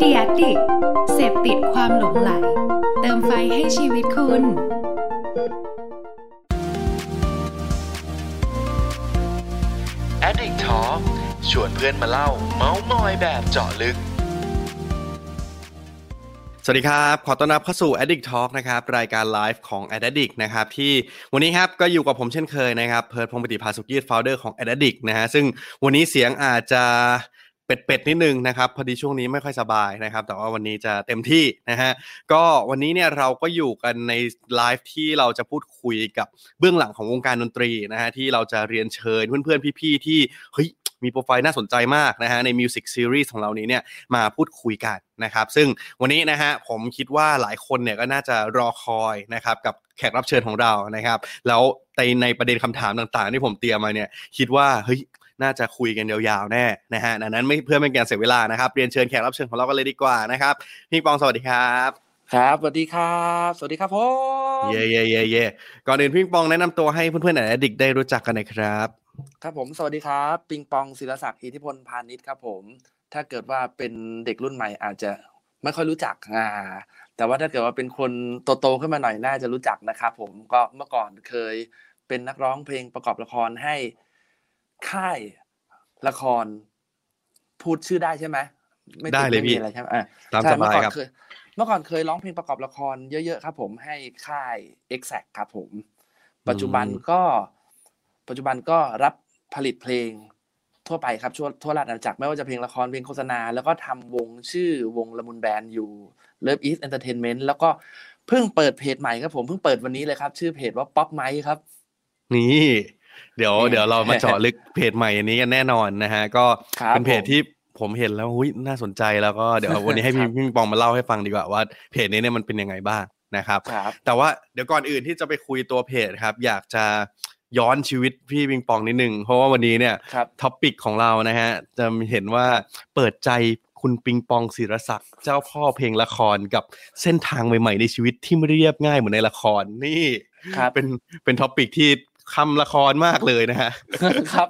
The Addict เสพติดความหลงไหลเติมไฟให้ชีวิตคุณAddict Talk ชวนเพื่อนมาเล่าเม้ามอยแบบเจาะลึกสวัสดีครับขอต้อนรับเข้าสู่ Addict Talk นะครับรายการไลฟ์ของ Addict นะครับที่วันนี้ครับก็อยู่กับผมเช่นเคยนะครับเพิร์ทพงษ์ปฏิภาสุกี้ Founder ของ Addict นะฮะซึ่งวันนี้เสียงอาจจะเป็ดนิดนึงนะครับพอดีช่วงนี้ไม่ค่อยสบายนะครับแต่ว่าวันนี้จะเต็มที่นะฮะก็วันนี้เนี่ยเราก็อยู่กันในไลฟ์ที่เราจะพูดคุยกับเบื้องหลังของวงการดนตรีนะฮะที่เราจะเรียนเชิญเพื่อนๆพี่ๆที่เฮ้ยมีโปรไฟล์น่าสนใจมากนะฮะในมิวสิกซีรีส์ของเรานี้เนี่ยมาพูดคุยกันนะครับซึ่งวันนี้นะฮะผมคิดว่าหลายคนเนี่ยก็น่าจะรอคอยนะครับกับแขกรับเชิญของเรานะครับแล้วในประเด็นคำถามต่างๆที่ผมเตรียมมาเนี่ยคิดว่าเฮ้ยน่าจะคุยกันยาวๆแน่นะฮะดังนั้นไม่เพื่อไม่ให้การเสียเวลานะครับเรียนเชิญแขกรับเชิญของเรากันเลยดีกว่านะครับพี่ปองสวัสดีครับครับสวัสดีครับสวัสดีครับผมเย่ก่อนอื่นพี่ปองแนะนำตัวให้เพื่อนๆเด็กได้รู้จักกันหน่อยครับครับผมสวัสดีครับปิงปองศิลศักดิ์อิทธิพลพานิชครับผมถ้าเกิดว่าเป็นเด็กรุ่นใหม่อาจจะไม่ค่อยรู้จักแต่ว่าถ้าเกิดว่าเป็นคนโตขึ้นมาหน่อยน่าจะรู้จักนะครับผมก็เมื่อก่อนเคยเป็นนักร้องเพลงประกอบละครให้ค่ายละครพูดชื่อได้ใช่ไหมไม่ได้เลยพี่อะไรใช่ไหมตามสบายครับเมื่อก่อนเคยร้องเพลงประกอบละครเยอะๆครับผมให้ค่าย Exact ครับผมปัจจุบันก็รับผลิตเพลงทั่วไปครับทั่วราชอาณาจักรไม่ว่าจะเพลงละครเพลงโฆษณาแล้วก็ทำวงชื่อวงละมุนแบนอยู่ Love Is Entertainment แล้วก็เพิ่งเปิดเพจใหม่ครับผมเพิ่งเปิดวันนี้เลยครับชื่อเพจว่า Popmix ครับนี่เดี๋ยวเรามาเจาะลึกเพจใหม่อันนี้กันแน่นอนนะฮะก็เป็นเพจที่ผมเห็นแล้วหุ้ยน่าสนใจแล้วก็เดี๋ยววันนี้ให้พี่ปองมาเล่าให้ฟังดีกว่าว่าเพจนี้เนี่ยมันเป็นยังไงบ้างนะครับแต่ว่าเดี๋ยวก่อนอื่นที่จะไปคุยตัวเพจครับอยากจะย้อนชีวิตพี่ปิงปองนิดนึงเพราะว่าวันนี้เนี่ยท็อปิกของเรานะฮะจะเห็นว่าเปิดใจคุณปิงปองศิรศักดิ์เจ้าพ่อเพลงละครกับเส้นทางใหม่ๆในชีวิตที่ไม่เรียบง่ายเหมือนในละครนี่เป็นท็อปิกที่คำละครมากเลยนะฮะครับ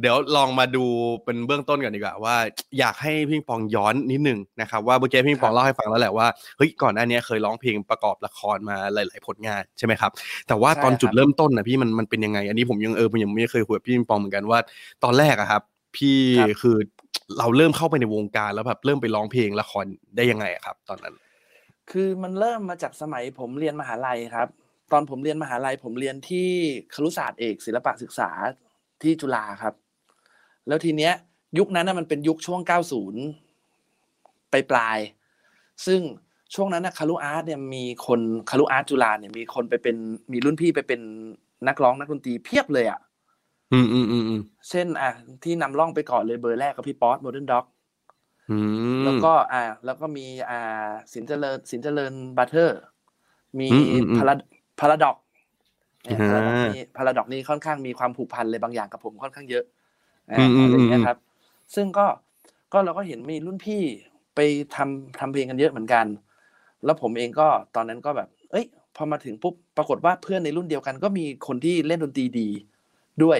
เดี๋ยวลองมาดูเป็นเบื้องต้นก่อนดีกว่าว่าอยากให้พี่ปองย้อนนิดนึงนะครับว่าเมื่อกี้พี่ปองเล่าให้ฟังแล้วแหละว่าเฮ้ยก่อนหน้านี้เคยร้องเพลงประกอบละครมาหลายๆผลงานใช่ไหมครับแต่ว่าตอนจุดเริ่มต้นนะพี่มันเป็นยังไงอันนี้ผมยังผมยังไม่เคยคุยกับพี่ปองเหมือนกันว่าตอนแรกอะครับพี่คือเราเริ่มเข้าไปในวงการแล้วแบบเริ่มไปร้องเพลงละครได้ยังไงอะครับตอนนั้นคือมันเริ่มมาจากสมัยผมเรียนมหาลัยครับตอนผมเรียนมหาลัยผมเรียนที่ครุศาสตร์เอกศิลปศึกษาที่จุฬาครับแล้วทีเนี้ยยุคนั้นน่ะมันเป็นยุคช่วง90ไปปลายซึ่งช่วงนั้นน่ะครุอาร์ตเนี่ยมีคนครุอาร์ตจุฬาเนี่ยมีคนไปเป็นมีรุ่นพี่ไปเป็นนักร้องนักดนตรีเพียบเลยอ่ะเช่นที่นำร่องไปก่อนเลยเบอร์แรกก็พี่ป๊อต Modern Dog แล้วก็มีสินเจริญบัตเทอร์มีParadox เนี่ย Paradox นี่ค่อนข้างมีความผูกพันเลยบางอย่างกับผมค่อนข้างเยอะอะไรอย่างเงี้ยครับซึ่งก็เราก็เห็นมีรุ่นพี่ไปทำเพลงกันเยอะเหมือนกันแล้วผมเองก็ตอนนั้นก็แบบเอ้ยพอมาถึงปุ๊บปรากฏว่าเพื่อนในรุ่นเดียวกันก็มีคนที่เล่นดนตรีดีด้วย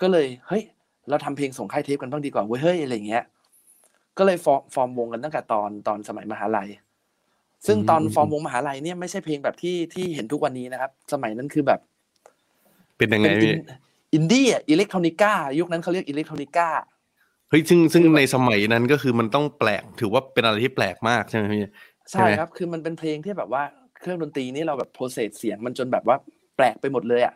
ก็เลยเฮ้ยเราทำเพลงส่งค่ายเทปกันบ้างดีกว่าเว้ยเฮ้ยอะไรอย่างเงี้ยก็เลยฟอร์มวงกันตั้งแต่ตอนสมัยมหาลัยซึ่งตอนฟอร์มวงมหาลัยเนี่ยไม่ใช่เพลงแบบที่เห็นทุกวันนี้นะครับสมัยนั้นคือแบบเป็นยังไงอินดี้อิเล็กทรอนิก้ายุคนั้นเขาเรียกอิเล็กทรอนิก้าเฮ้ยซึ่งในสมัยนั้นก็คือมันต้องแปลกถือว่าเป็นอะไรที่แปลกมากใช่ไหมพี่ใช่ครับคือมันเป็นเพลงที่แบบว่าเครื่องดนตรีนี่เราแบบโปรเซสเสียงมันจนแบบว่าแปลกไปหมดเลยอ่ะ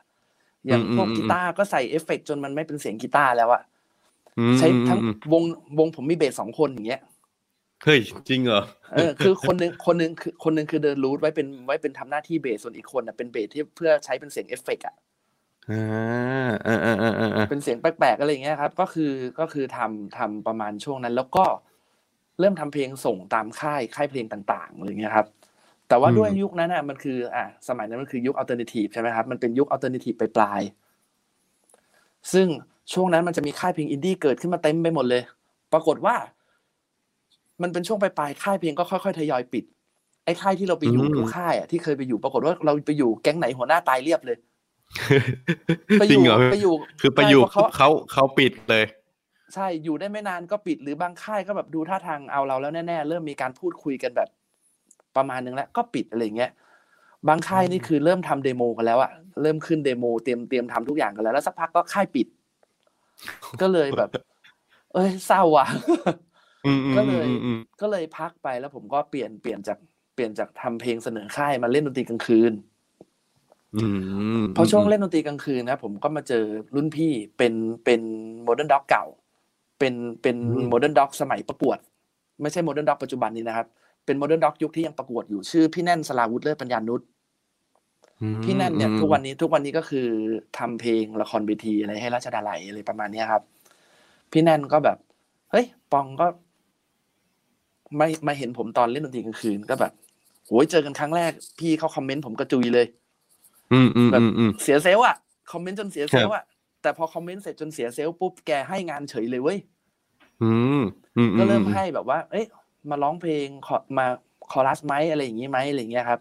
อย่างพวกกีตาร์ก็ใส่เอฟเฟกต์จนมันไม่เป็นเสียงกีตาร์แล้วอ่ะใช้ทั้งวงผมมีเบสสองคนอย่างเงี้ยเฮ้ยจริงเหรอคือคนนึงคือเดินรูทไว้เป็นทำหน้าที่เบสส่วนอีกคนน่ะเป็นเบสที่เพื่อใช้เป็นเสียงเอฟเฟคอ่ะเป็นเสียงแปลกๆอะไรอย่างเงี้ยครับก็คือทำประมาณช่วงนั้นแล้วก็เริ่มทำเพลงส่งตามค่ายเพลงต่างๆอะไรเงี้ยครับแต่ว่าด้วยยุคนั้นน่ะมันคือสมัยนั้นมันคือยุคอัลเทอร์เนทีฟใช่ไหมครับมันเป็นยุคอัลเทอร์เนทีฟปลายๆซึ่งช่วงนั้นมันจะมีค่ายเพลงอินดี้เกิดขึ้นมาเต็มไปหมดเลยปรากฏว่ามันเป็นช่วงปลายๆค่ายเพลงก็ค่อยๆทยอยปิดไอ้ค่ายที่เราไปอยู่ทุกค่ายอ่ะที่เคยไปอยู่ปรากฏว่าเราไปอยู่แก๊งไหนหัวหน้าตายเรียบเลยจริงเหรอไปอยู่คือไปอยู่เขาปิดเลย ใช่อยู่ได้ไม่นานก็ปิดหรือบางค่ายก็แบบดูท่าทางเอาเราแล้วแน่ๆเริ่มมีการพูดคุยกันแบบประมาณนึงแล้วก็ปิดอะไรเงี้ยบางค่ายนี่คือเริ่มทำเดโมกันแล้วอะเริ่มขึ้นเดโมเตรียมทำทุกอย่างกันแล้วสักพักก็ค่ายปิดก็เลยแบบเอ้ยเศร้าว่ะก็เลยพักไปแล้วผมก็เปลี่ยนจากทำเพลงเสนอค่ายมาเล่นดนตรีกลางคืนพอช่วงเล่นดนตรีกลางคืนนะผมก็มาเจอรุ่นพี่เป็น Modern Dog เก่าเป็น Modern Dog สมัยประกวดไม่ใช่ Modern Dog ปัจจุบันนี้นะครับเป็น Modern Dog ยุคที่ยังประกวดอยู่ชื่อพี่แน่นสลาวุฒิเลิศปัญญานุชพี่แน่นเนี่ยทุกวันนี้ก็คือทำเพลงละครเวทีอะไรให้ราชดาลัยอะไรประมาณนี้ครับพี่แน่นก็แบบเฮ้ยปองก็ไม่เห็นผมตอนเล่นดนตรีกลางคืนก็แบบโหยเจอกันครั้งแรกพี่เขาคอมเมนต์ผมกระจุยเลยแบบเสียเซลล์อ่ะคอมเมนต์จนเสียเซลล์อ่ะแต่พอคอมเมนต์เสร็จจนเสียเซลล์ปุ๊บแกให้งานเฉยเลยเว้ยก็เริ่มให้แบบว่าเอ้ยมาร้องเพลงมาคอรัสไหมอะไรอย่างงี้ไหมอะไรอย่างเงี้ยครับ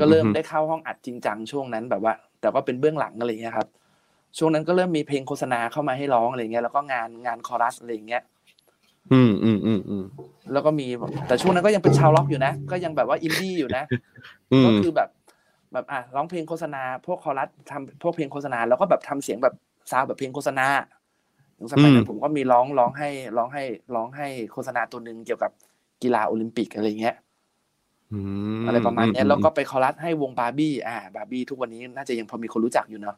ก็เริ่มได้เข้าห้องอัดจริงจังช่วงนั้นแบบว่าแต่ว่าเป็นเบื้องหลังอะไรอย่างเงี้ยครับช่วงนั้นก็เริ่มมีเพลงโฆษณาเข้ามาให้ร้องอะไรเงี้ยแล้วก็งานคอรัสอะไรอย่างเงี้ยแล้วก็มีแต่ช่วงนั้นก็ยังเป็นชาวล็อกอยู่นะก็ยังแบบว่าอินดี้อยู่นะก็คือแบบอ่ะร้องเพลงโฆษณาพวกคอรัสทำพวกเพลงโฆษณาแล้วก็แบบทำเสียงแบบซาวแบบเพลงโฆษณาสมัยนั้นผมก็มีร้องให้โฆษณาตัวนึงเกี่ยวกับกีฬาโอลิมปิกอะไรเงี้ยอะไรประมาณนี้แล้วก็ไปคอรัสให้วงบาร์บี้บาร์บี้ทุกวันนี้น่าจะยังพอมีคนรู้จักอยู่เนาะ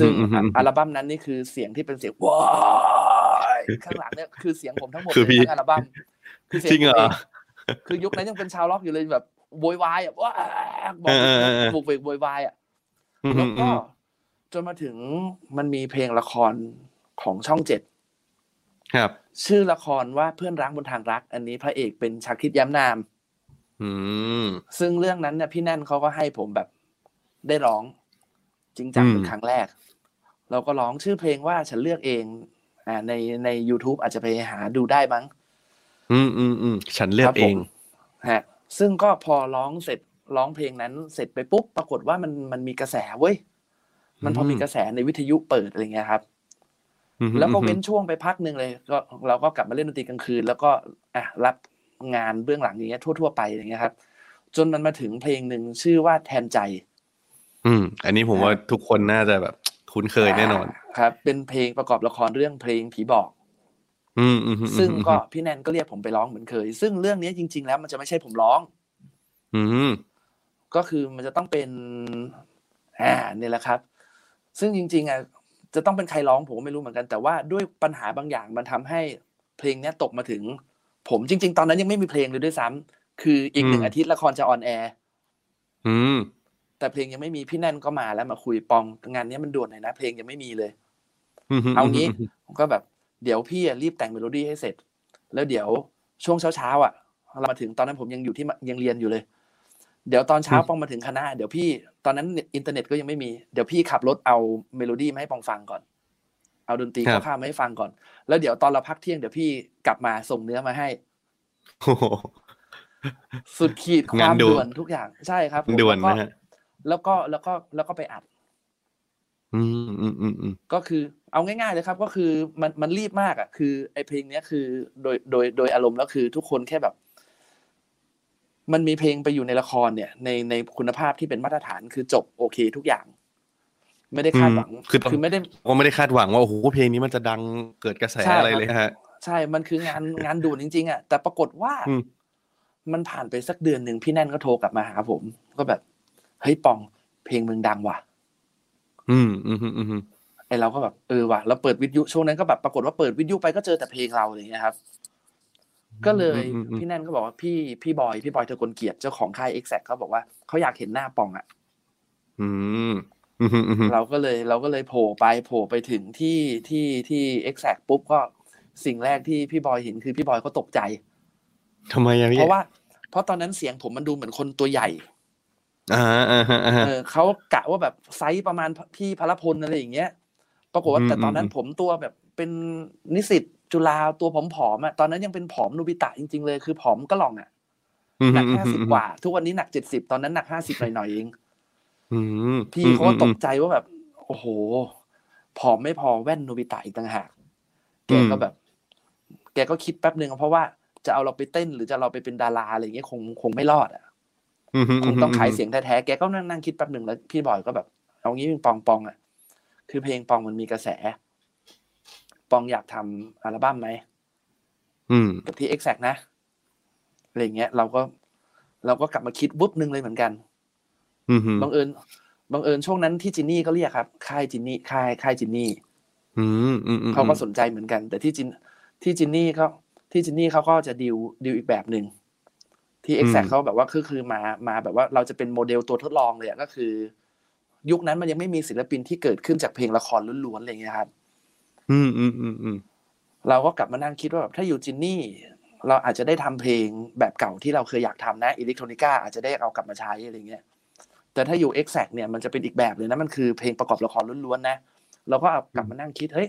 ซึ่งอัลบั้มนั้นนี่คือเสียงที่เป็นเสียงว้ายข้างหลังเนี่ยคือเสียงผมทั้งหมดทั้งอัลบั้มคือเสียงผมเองคือยุคนั้นยังเป็นชาวล็อกอยู่เลยแบบโวยวายอ่ะว้าบอกบุกเวกโวยวายอ่ะแล้วก็จนมาถึงมันมีเพลงละครของช่อง7ครับชื่อละครว่าเพื่อนรักบนทางรักอันนี้พระเอกเป็นชาคริตย้ำนามซึ่งเรื่องนั้นเนี่ยพี่แน่นเขาก็ให้ผมแบบได้ร้องจริงจังเป็นครั้งแรกเราก็ร้องชื่อเพลงว่าฉันเลือกเองใน YouTube อาจจะไปหาดูได้มั้งฉันเลือกเองฮะซึ่งก็พอร้องเสร็จร้องเพลงนั้นเสร็จไปปุ๊บปรากฏว่ามันมีกระแสเว้ยมันพอมีกระแสในวิทยุเปิดอะไรเงี้ยครับแล้วก็เว้นช่วงไปพักนึงเลยก็เราก็กลับมาเล่นดนตรีกลางคืนแล้วก็รับงานเบื้องหลังอย่างเงี้ยทั่วๆไปอย่างเงี้ยครับจนมันมาถึงเพลงนึงชื่อว่าแทนใจอันนี้ผมว่าทุกคนน่าจะแบบคุ้นเคยแน่นอนครับเป็นเพลงประกอบละครเรื่องเพลงผีบอกซึ่งก็พี่แนนก็เรียกผมไปร้องเหมือนเคยซึ่งเรื่องนี้จริงๆแล้วมันจะไม่ใช่ผมร้องก็คือมันจะต้องเป็นนี่แหละครับซึ่งจริงๆอ่ะจะต้องเป็นใครร้องผมไม่รู้เหมือนกันแต่ว่าด้วยปัญหาบางอย่างมันทำให้เพลงนี้ตกมาถึงผมจริงๆตอนนั้นยังไม่มีเพลงเลยด้วยซ้ำคืออีก1 อาทิตย์ละครจะออนแอร์แต่เพลงยังไม่มีพี่แน่นก็มาแล้วมาคุยปองงานนี้มันด่วนหน่อยนะเพลงยังไม่มีเลยเอางี้ผมก็แบบเดี๋ยวพี่รีบแต่งเมโลดี้ให้เสร็จแล้วเดี๋ยวช่วงเช้าๆอ่ะเรามาถึงตอนนั้นผมยังอยู่ที่ยังเรียนอยู่เลยเดี๋ยวตอนเช้าปองมาถึงคณะเดี๋ยวพี่ตอนนั้นอินเทอร์เน็ตก็ยังไม่มีเดี๋ยวพี่ขับรถเอาเมโลดี้มาให้ปองฟังก่อนเอาดนตรีข้าวๆมาให้ฟังก่อนแล้วเดี๋ยวตอนเราพักเที่ยงเดี๋ยวพี่กลับมาส่งเนื้อมาให้สุดขีดความด่วนทุกอย่างใช่ครับด่วนนะฮะแล้วก็ไปอัดก็คือเอาง่ายๆเลยครับก็คือมันรีบมากอ่ะคือไอ้เพลงเนี้ยคือโดยอารมณ์แล้วคือทุกคนแค่แบบมันมีเพลงไปอยู่ในละครเนี่ยในคุณภาพที่เป็นมาตรฐานคือจบโอเคทุกอย่างไม่ได้คาดหวังคือไม่ได้คาดหวังว่าโอ้โหเพลงนี้มันจะดังเกิดกระแสอะไรเลยฮะใช่มันคืองานด่วนจริงๆอ่ะแต่ปรากฏว่ามันผ่านไปสักเดือนนึงพี่แน่นก็โทรกลับมาหาผมก็แบบเฮ้ยปองเพลงมึงดังว่ะไอเราก็แบบว่ะเราเปิดวิทยุช่วงนั้นก็แบบปรากฏว่าเปิดวิทยุไปก็เจอแต่เพลงเราอะไรอย่างเงี้ยครับก็เลยพี่แน่นก็บอกว่าพี่บอยเธอกลเกียรติเจ้าของค่าย Exact เขาบอกว่าเขาอยากเห็นหน้าปองอ่ะเราก็เลยโผล่ไปถึงที่ Exact ปุ๊บก็สิ่งแรกที่พี่บอยเห็นคือพี่บอยก็ตกใจทำไมอ่ะพี่เพราะตอนนั้นเสียงผมมันดูเหมือนคนตัวใหญ่เขากะว่าแบบไซส์ประมาณพี่พลพลอะไรอย่างเงี้ยปรากฏว่าแต่ตอนนั้นผมตัวแบบเป็นนิสิตจุฬาตัวผอมๆอ่ะตอนนั้นยังเป็นผอมนูบิตะจริงๆเลยคือผอมกะหล่องอ่ะหนัก50กว่าทุกวันนี้หนัก70ตอนนั้นหนัก50หน่อยๆเองพี่เขาตกใจว่าแบบโอ้โหผอมไม่พอแว่นนูบิตะอีกต่างหาก แกก็แบบแกก็คิดแป๊บนึงเพราะว่าจะเอาเราไปเต้นหรือจะเราไปเป็นดาราอะไรอย่างเงี้ยคงไม่รอดอ่ะคงต้องขายเสียงแท้ๆแกก็นั่งคิดแป๊บนึงแล้วพี่บอยก็แบบเอางี้เป็นปองๆอ่ะคือเพลงปองมันมีกระแสปองอยากทำอัลบั้มไหมกับที่ Exact นะอะไรอย่างเงี้ยเราก็กลับมาคิดวุบนึงเลยเหมือนกันบังเอิญช่วงนั้นที่จินนี่ก็เรียกครับค่ายจินนี่เขาก็สนใจเหมือนกันแต่ที่จินนี่เขาก็จะดิวอีกแบบนึงที่ Exact เขาแบบว่าคือมาแบบว่าเราจะเป็นโมเดลตัวทดลองเลยก็คือยุคนั้นมันยังไม่มีศิลปินที่เกิดขึ้นจากเพลงละครล้วนๆอะไรอย่างเงี้ยครับเราก็กลับมานั่งคิดว่าแบบถ้าอยู่จินนี่เราอาจจะได้ทำเพลงแบบเก่าที่เราเคยอยากทำนะอิเล็กทรอนิก้าอาจจะได้เอากลับมาใช้อะไรเงี้ยแต่ถ้าอยู่ Exact เนี่ยมันจะเป็นอีกแบบเลยนะมันคือเพลงประกอบละครล้วนๆนะเราก็กลับมานั่งคิดเฮ้ย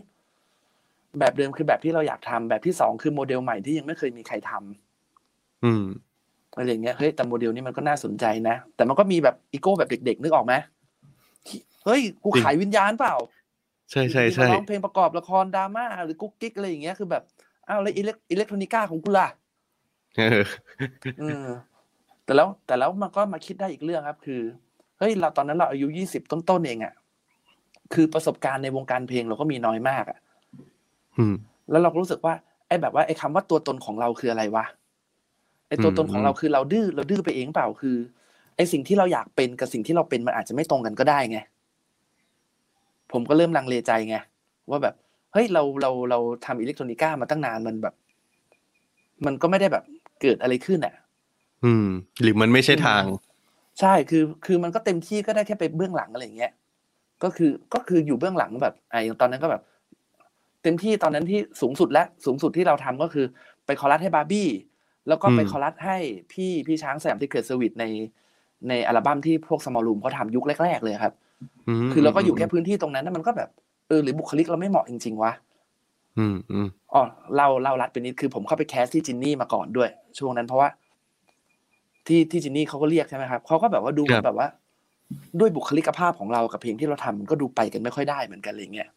แบบเดิมคือแบบที่เราอยากทำแบบที่สองคือโมเดลใหม่ที่ยังไม่เคยมีใครทำอะไรเงี้ยเฮ้ยแต่โมเดลนี้มันก็น่าสนใจนะแต่มันก็มีแบบอีโก้แบบเด็กๆนึกออกไหมเฮ้ยกูขายวิญญาณเปล่าใช่ๆๆร้องเพลงประกอบละครดราม่าหรือกุ๊กกิ๊กอะไรอย่างเงี้ยคือแบบอ้าวแล้วอิเล็กทรอนิก้าของกูล่ะแต่แล้วมันก็มาคิดได้อีกเรื่องครับคือเฮ้ยเราตอนนั้นเราอายุ20ต้นๆเองอ่ะคือประสบการณ์ในวงการเพลงเราก็มีน้อยมากอ่ะแล้วเราก็รู้สึกว่าไอ้แบบว่าไอ้คำว่าตัวตนของเราคืออะไรวะไอ้ตัวตนของเราคือเราดื้อไปเองเปล่าคือไอ้สิ่งที่เราอยากเป็นกับสิ่งที่เราเป็นมันอาจจะไม่ตรงกันก็ได้ไงผมก็เริ่มลังเลใจไงว่าแบบเฮ้ยเราทำอิเล็กทรอนิก้ามาตั้งนานมันแบบมันก็ไม่ได้แบบเกิดอะไรขึ้นอ่ะหรือมันไม่ใช่ทางใช่คือมันก็เต็มที่ก็ได้แค่ไปเบื้องหลังอะไรอย่างเงี้ยก็คืออยู่เบื้องหลังแบบไอ้ตอนนั้นก็แบบเต็มที่ตอนนั้นที่สูงสุดที่เราทำก็คือไปคอรัสให้บาร์บี้แล้วก็ไปคอรัสให้พี่ช้างสยามที่เกิดสวิตในอัลบั้มที่พวกสมอลรูมเขาทำยุคแรกๆเลยครับคือเราก็อยู่แค่พื้นที่ตรงนั้นนะมันก็แบบหรือบุคลิกเราไม่เหมาะจริงๆวะอ๋อเราลัดไปนิดคือผมเข้าไปแคสที่จินนี่มาก่อนด้วยช่วงนั้นเพราะว่าที่จินนี่เขาก็เรียกใช่ไหมครับเขาก็แบบว่าดูแบบว่าด้วยบุคลิกภาพของเรากับเพลงที่เราทำมันก็ดูไปกันไม่ค่อยได้เหมือนกันอะไรเงี้ย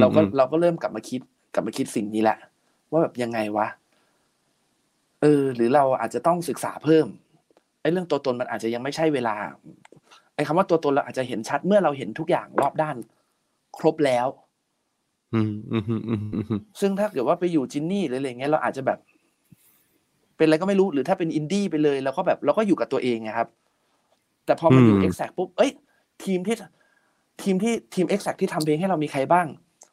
เราก็เริ่มกลับมาคิดสิ่งนี้แหละว่าแบบยังไงวะหรือเราอาจจะต้องศึกษาเพิ่มไอ้เรื่องตัวตนมันอาจจะยังไม่ใช่เวลาไอ้คำว่าตัวตนเราอาจจะเห็นชัดเมื่อเราเห็นทุกอย่างรอบด้านครบแล้วซึ่งถ้าเกิดว่าไปอยู่จินนี่หรืออะไรเงี้ยเราอาจจะแบบเป็นอะไรก็ไม่รู้หรือถ้าเป็นอินดี้ไปเลยเราก็แบบเราก็อยู่กับตัวเองนะครับแต่พอมาอยู่ Exact ปุ๊บเอ้ยทีม Exact ที่ทำเพลงให้เรามีใครบ้าง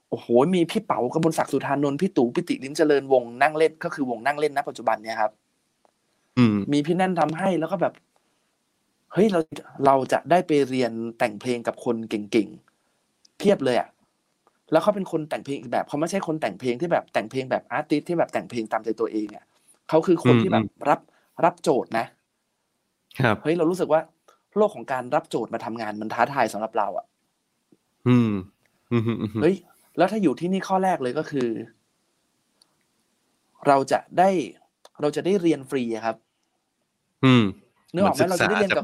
โอ้โหมีพี่เป๋ากมลศักดิ์สุธานนท์พี่ตู่ปิติลิ้มเจริญวงนั่งเล่นก็คือวงนั่งเล่นณปัจจุบันเนี่ยครับมีพี่แน่นทำให้แล้วก็แบบเฮ้ยเราจะได้ไปเรียนแต่งเพลงกับคนเก่งๆเทียบเลยอ่ะแล้วเขาเป็นคนแต่งเพลงอีกแบบเขาไม่ใช่คนแต่งเพลงที่แบบแต่งเพลงแบบอาร์ติสที่แบบแต่งเพลงตามใจตัวเองอ่ะเขาคือคนที่แบบรับโจทย์นะครับเฮ้ยเรารู้สึกว่าโลกของการรับโจทย์มาทำงานมันท้าทายสำหรับเราอ่ะเฮ้ยแล้วถ้าอยู่ที่นี่ข้อแรกเลยก็คือเราจะได้เรียนฟรีครับเนื่องจากเราจะได้เรียนกับ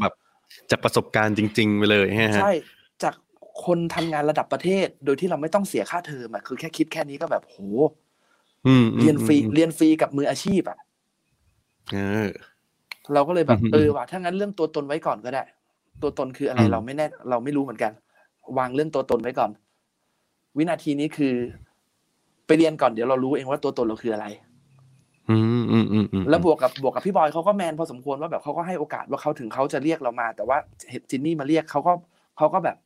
จากประสบการณ์จริงๆไปเลยฮะใช่จากคนทำงานระดับประเทศโดยที่เราไม่ต้องเสียค่าเทอมอ่ะคือแค่คิดแค่นี้ก็แบบโหเรียนฟรีกับมืออาชีพอ่ะเราก็เลยแบบว่ะถ้างั้นเรื่องตัวตนไว้ก่อนก็ได้ตัวตนคืออะไรเราไม่แน่เราไม่รู้เหมือนกันวางเรื่องตัวตนไว้ก่อนวินาทีนี้คือไปเรียนก่อนเดี๋ยวเรารู้เองว่าตัวตนเราคืออะไรแล้วบวกกับพี่บอยเขาก็แมนพอสมควรว่าแบบเขาก็ให้โอกาสว่าเขาถึงเขาจะเรียกเรามาแต่ว่าเห็นจินนี่มาเรียกเขาก็แบบ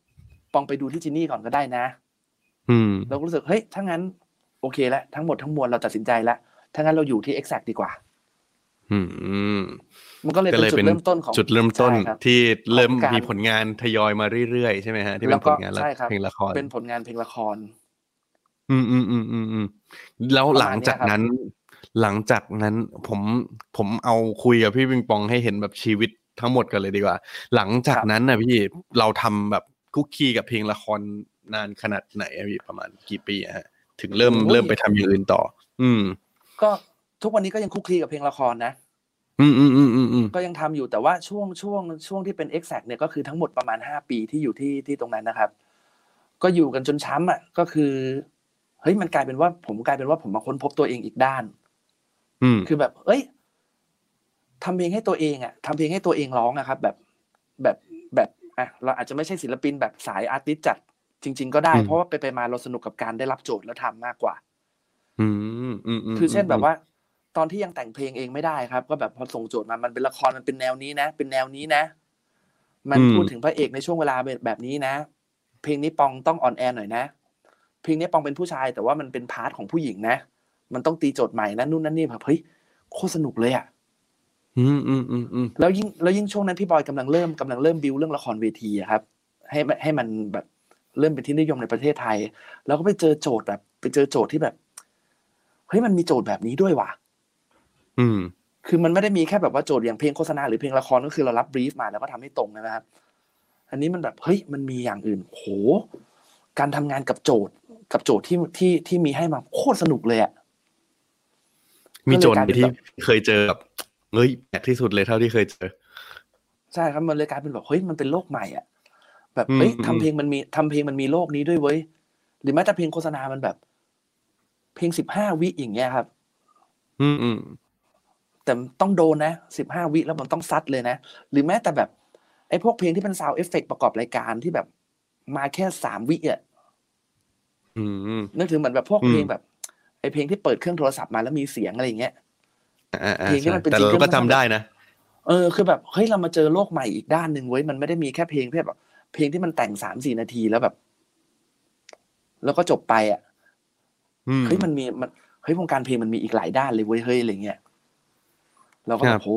ปองไปดูที่จินนี่ก่อนก็ได้นะเราก็รู้สึกเฮ้ยถ้างั้นโอเคแล้วทั้งหมดทั้งมวลเราตัดสินใจแล้วถ้างั้นเราอยู่ที่ Exact ดีกว่ามันก็เลยเป็นจุดเริ่มต้นของจุดเริ่มต้นที่เริ่มมีผลงานทยอยมาเรื่อยๆใช่ไหมฮะที่เป็นผลงานเพลงละครเป็นผลงานเพลงละครแล้วหลังจากนั้นผมเอาคุยกับพี่ปิงปองให้เห็นแบบชีวิตทั้งหมดกันเลยดีกว่าหลังจากนั้นนะพี่เราทำแบบคุกคีกับเพลงละครนานขนาดไหนพี่ประมาณกี่ปีฮะถึงเริ่มไปทำอย่างอื่นต่อก็ทุกวันนี้ก็ยังคุกคีกับเพลงละครนะก็ยังทำอยู่แต่ว่าช่วงที่เป็น Exact เนี่ยก็คือทั้งหมดประมาณ5ปีที่อยู่ที่ตรงนั้นนะครับก็อยู่กันจนช้ำอ่ะก็คือ เฮ้ยมันกลายเป็นว่าผมมาค้นพบตัวเองอีกด้านคือแบบเอ้ยทำเพลงให้ตัวเองอ่ะทำเพลงให้ตัวเองร้องอะครับแบบอ่ะเราอาจจะไม่ใช่ศิลปินแบบสายอาร์ติสต์จัดจริงๆก็ได้เพราะว่าไปมาเราสนุกกับการได้รับโจทย์แล้วทำมากกว่าคือเช่นแบบว่าตอนที่ยังแต่งเพลงเองไม่ได้ครับก็แบบพอส่งโจทย์มามันเป็นละครมันเป็นแนวนี้นะเป็นแนวนี้นะมันพูดถึงพระเอกในช่วงเวลาแบบนี้นะเพลงนี้ปองต้องอ่อนแอหน่อยนะเพลงนี้ปองเป็นผู้ชายแต่ว่ามันเป็นพาร์ทของผู้หญิงนะมันต้องตีโจทย์ใหม่นะนู่นนั่นนี่แบบเฮ้ยโคตรสนุกเลยอ่ะแล้วยิ่งช่วงนั้นพี่บอยกำลังเริ่มบิวเรื่องละครเวทีครับให้มันแบบเริ่มเป็นที่นิยมในประเทศไทยแล้วก็ไปเจอโจทย์ที่แบบเฮ้ยมันมีโจทย์แบบนี้ด้วยว่ะคือมันไม่ได้มีแค่แบบว่าโจทย์อย่างเพลงโฆษณาหรือเพลงละครก็คือเรารับบรีฟมาแล้วก็ทำให้ตรงนะครับอันนี้มันแบบเฮ้ยมันมีอย่างอื่นโหการทำงานกับโจทย์ที่มีให้มาโคตรสนุกเลยอ่ะมีโจทย์ที่เคยเจอแบบเฮ้ยแปลกที่สุดเลยเท่าที่เคยเจอใช่ครับมันเลยกลายเป็นแบบเฮ้ยมันเป็นโลกใหม่อ่ะแบบเฮ้ยทำเพลงมันมีโลกนี้ด้วยเว้ยหรือแม้แต่เพลงโฆษณามันแบบเพลง15 วิอย่างเงี้ยครับแต่ต้องโดนนะ15 วิแล้วมันต้องซัดเลยนะหรือแม้แต่แบบไอ้พวกเพลงที่เป็นซาวด์เอฟเฟคประกอบรายการที่แบบมาแค่3 วิอ่ะนึกถึงเหมือนแบบพวกเพลงแบบไอ้เพลงที่เปิดเครื่องโทรศัพท์มาแล้วมีเสียงอะไรอย่างเงี้ยเพลงที่มันเป็นจริงก็ทำได้นะคือแบบเฮ้ยเรามาเจอโลกใหม่อีกด้านนึงเว้ยมันไม่ได้มีแค่เพลงแบบเพลงที่มันแต่ง 3-4 นาทีแล้วแบบแล้วก็จบไปอ่ะเฮ้ยมันเฮ้ยวงการเพลงมันมีอีกหลายด้านเลยเว้ยเฮ้ยอะไรเงี้ยเราก็แบบโห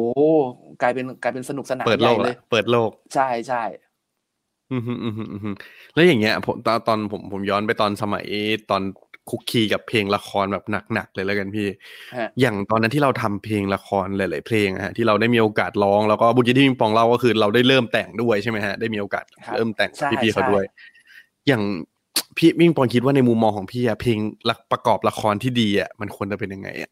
กลายเป็นสนุกสนานใหญ่เลยเปิดโลกใช่ใช่แล้วอย่างเงี้ยตอนผมย้อนไปตอนสมัยตอนคุกคีกับเพลงละครแบบหนักๆเลยแล้วกันพี่อย่างตอนนั้นที่เราทำเพลงละครหลายๆเพลงฮะที่เราได้มีโอกาสร้องแล้วก็บุญยที่มิงปองเล่าก็คือเราได้เริ่มแต่งด้วยใช่ไหมฮะได้มีโอกาสเริ่มแต่งพี่เขาด้วยอย่างพี่มิงปองคิดว่าในมุมมองของพี่อะเพลงประกอบละครที่ดีอะมันควรจะเป็นยังไงอะ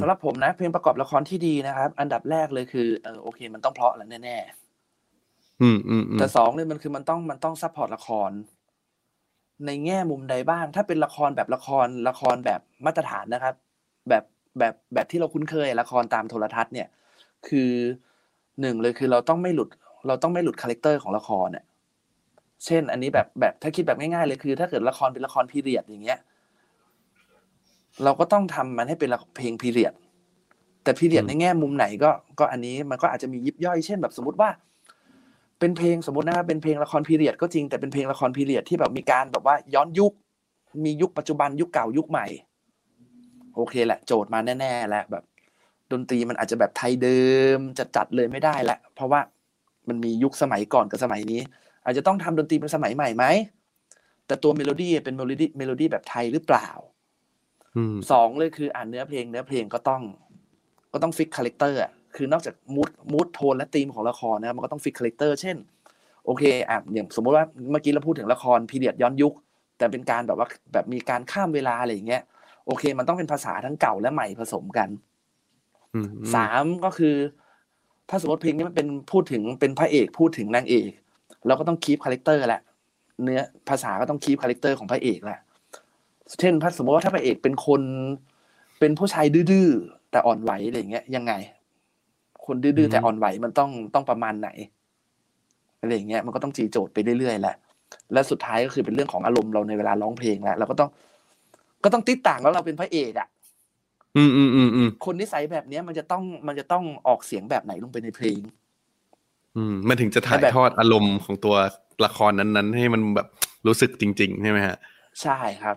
สำหรับผมนะเพลงประกอบละครที่ดีนะครับอันดับแรกเลยคือโอเคมันต้องเพราะแหละแน่ๆแต่สองเลยมันคือมันต้องซัพพอร์ตละครในแง่มุมใดบ้างถ้าเป็นละครแบบมาตรฐานนะครับแบบที่เราคุ้นเคยละครตามโทรทัศน์เนี่ยคือ1เลยคือเราต้องไม่หลุดคาแรคเตอร์ของละครเนี่ยเช่นอันนี้แบบถ้าคิดแบบง่ายๆเลยคือถ้าเกิดละครเป็นละครพีเรียดอย่างเงี้ยเราก็ต้องทำมันให้เป็นเพลงพีเรียดแต่พีเรียดในแง่มุมไหนก็อันนี้มันก็อาจจะมียิบย่อยเช่นแบบสมมติว่าเป็นเพลงสมมตินะครับเป็นเพลงละครพีเรียดก็จริงแต่เป็นเพลงละครพีเรียดที่แบบมีการแบบว่าย้อนยุคมียุคปัจจุบันยุคเก่ายุคใหม่โอเคแหละโจทย์มาแน่ๆแล้วแบบดนตรีมันอาจจะแบบไทยเดิมจัดเลยไม่ได้ละเพราะว่ามันมียุคสมัยก่อนกับสมัยนี้อาจจะต้องทำดนตรีเป็นสมัยใหม่ไหมแต่ตัวเมโลดี้เป็นเมโลดี้แบบไทยหรือเปล่าสองเลยคืออ่านเนื้อเพลงก็ต้องฟิกคาแรคเตอร์คือนอกจากมูดโทนและธีมของละครนะมันก็ต้องฟิกคาแรคเตอร์เช่นโอเคอ่ะอย่างสมมติว่าเมื่อกี้เราพูดถึงละครพีเรียดย้อนยุคแต่เป็นการแบบว่าแบบมีการข้ามเวลาอะไรอย่างเงี้ยโอเคมันต้องเป็นภาษาทั้งเก่าและใหม่ผสมกันสามก็คือถ้าสมมติเพลงนี้มันเป็นพูดถึงเป็นพระเอกพูดถึงนางเอกเราก็ต้องคีปคาแรคเตอร์แหละเนื้อภาษาก็ต้องคีปคาแรคเตอร์ของพระเอกแหละเช่นสมมติว่าถ้าพระเอกเป็นคนเป็นผู้ชายดื้อแต่อ่อนไหวอะไรอย่างเงี้ยยังไงคนดื้อแต่อ่อนไหวมันต้องประมาณไหนอะไรอย่างเงี้ยมันก็ต้องจีโจทย์ไปเรื่อยๆแหละและสุดท้ายก็คือเป็นเรื่องของอารมณ์เราในเวลาร้องเพลงแหละเราก็ต้องติดต่างแล้วเราเป็นพระเอกอ่ะคนนิสัยแบบเนี้ยมันจะต้องออกเสียงแบบไหนลงไปในเพลงมันถึงจะถ่ายทอดอารมณ์ของตัวละครนั้นๆให้มันแบบรู้สึกจริงๆใช่ไหมฮะใช่ครับ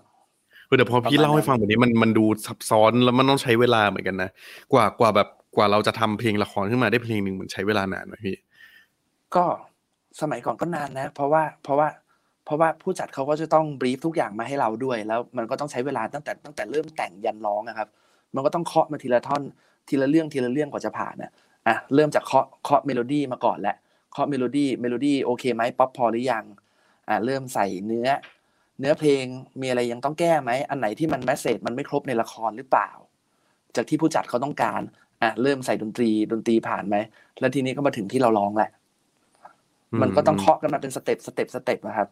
แต่พอพี่เล่าให้ฟังแบบนี้มันดูซับซ้อนแล้วมันต้องใช้เวลาเหมือนกันนะกว่าแบบกว่าเราจะทำเพลงละครขึ้นมาได้เพลงหนึ่งมันใช้เวลานานไหมพี่ก็สมัยก่อนก็นานนะเพราะว่าผู้จัดเขาก็จะต้องบรีฟทุกอย่างมาให้เราด้วยแล้วมันก็ต้องใช้เวลาตั้งแต่เริ่มแต่งยันร้องนะครับมันก็ต้องเคาะมาทีละท่อนทีละเรื่องกว่าจะผ่านอ่ะเริ่มจากเคาะเมโลดี้มาก่อนแหละเคาะเมโลดี้โอเคไหมป๊อปพอหรือยังเริ่มใส่เนื้อเพลงมีอะไรยังต้องแก้ไหมอันไหนที่มันแมสเสจมันไม่ครบในละครหรือเปล่าจากที่ผู้จัดเขาต้องการเริ่มใส่ดนตรีผ่านไหมแล้วทีนี้ก็มาถึงที่เราร้องแหละมันก็ต้องเคาะกันมาเป็นสเต็ปนะครับ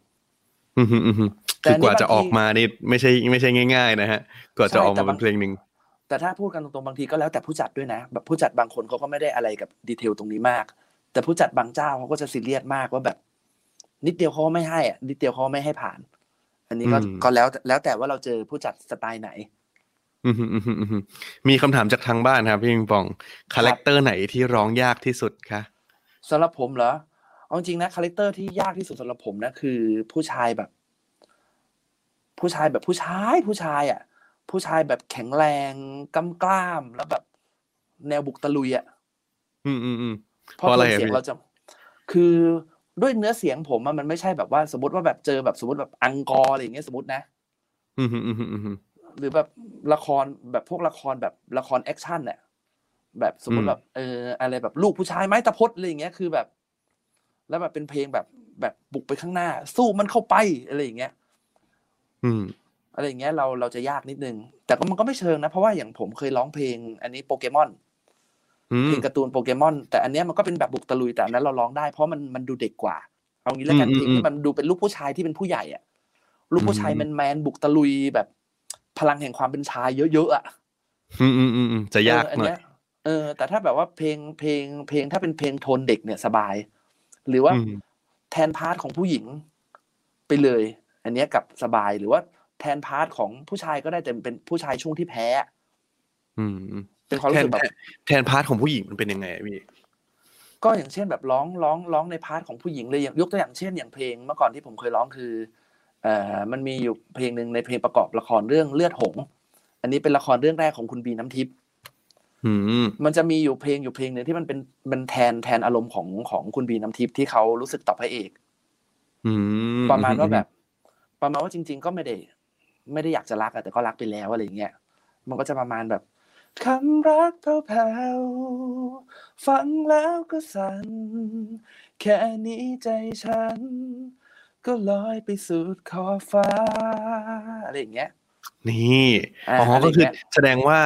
อือฮึอือฮึคือกว่าจะออกมานี่ไม่ใช่ง่ายๆนะฮะกว่าจะออกมาเป็นเพลงนึงแต่ถ้าพูดกันตรงๆบางทีก็แล้วแต่ผู้จัดด้วยนะแบบผู้จัดบางคนเขาก็ไม่ได้อะไรกับดีเทลตรงนี้มากแต่ผู้จัดบางเจ้าเขาก็จะซีเรียสมากว่าแบบนิดเดียวเขาไม่ให้อ่ะนิดเดียวเขาไม่ให้ผ่านอันนี้ก็แล้วแต่ว่าเราเจอผู้จัดสไตล์ไหนมีคำถามจากทางบ้านครับพี่ปิงปองคาแรคเตอร์ไหนที่ร้องยากที่สุดคะสำหรับผมเหรอเอาจริงนะคาแรคเตอร์ที่ยากที่สุดสำหรับผมนะคือผู้ชายอ่ะผู้ชายแบบแข็งแรงกล้ามแล้วแบบแนวบุกตะลุยอ่ะเพราะอะไรเสียงเราจะคือด้วยเนื้อเสียงผมมันไม่ใช่แบบว่าสมมติว่าแบบเจอแบบสมมติแบบอังกอร์อะไรอย่างเงี้ยสมมตินะหรือแบบละครแบบพวกละครแบบละครแอคชั่นเนี่ยแบบสมมติแบบอะไรแบบลูกผู้ชายไม้ตะพดอะไรอย่างเงี้ยคือแบบแล้วแบบเป็นเพลงแบบบุกไปข้างหน้าสู้มันเข้าไปอะไรอย่างเงี้ยอะไรอย่างเงี้ยเราจะยากนิดนึงแต่ก็มันก็ไม่เชิงนะเพราะว่าอย่างผมเคยร้องเพลงอันนี้โปเกมอนเพลงการ์ตูนโปเกมอนแต่อันเนี้ยมันก็เป็นแบบบุกตะลุยแต่อันนั้นเราร้องได้เพราะมันดูเด็กกว่าเอางี้แล้วกันเพลงที่มันดูเป็นลูกผู้ชายที่เป็นผู้ใหญ่อ่ะลูกผู้ชายแมนบุกตะลุยแบบพลังแห่งความเป็นชายเยอะๆอ่ะจะยากหน่อยแต่ถ้าแบบว่าเพลงถ้าเป็นเพลงโทนเด็กเนี่ยสบายหรือว่าแทนพาร์ทของผู้หญิงไปเลยอันเนี้ยกับสบายหรือว่าแทนพาร์ทของผู้ชายก็ได้แต่เป็นผู้ชายช่วงที่แพ้เป็นความรู้สึกแบบแทนพาร์ทของผู้หญิงมันเป็นยังไงพี่ก็อย่างเช่นแบบร้องในพาร์ทของผู้หญิงเลยยกตัวอย่างเช่นอย่างเพลงเมื่อก่อนที่ผมเคยร้องคือมันมีอยู่เพลงนึงในเพลงประกอบละครเรื่องเลือดหงอันนี้เป็นละครเรื่องแรกของคุณบีน้ำทิพย์มันจะมีอยู่เพลงนึงที่มันแทนอารมณ์ของคุณบีน้ำทิพย์ที่เขารู้สึกต่อพระเอกประมาณว่าจริงๆก็ไม่ได้อยากจะรักแต่ก็รักไปแล้วอะไรอย่างเงี้ยมันก็จะประมาณแบบคำรักแผ่วๆฟังแล้วก็สั่นแค่นี้ใจฉันก็ลอยไปสุดขอบฟ้าอะไรอย่างเงี้ยนี่อ๋อก็คือแสดงว่า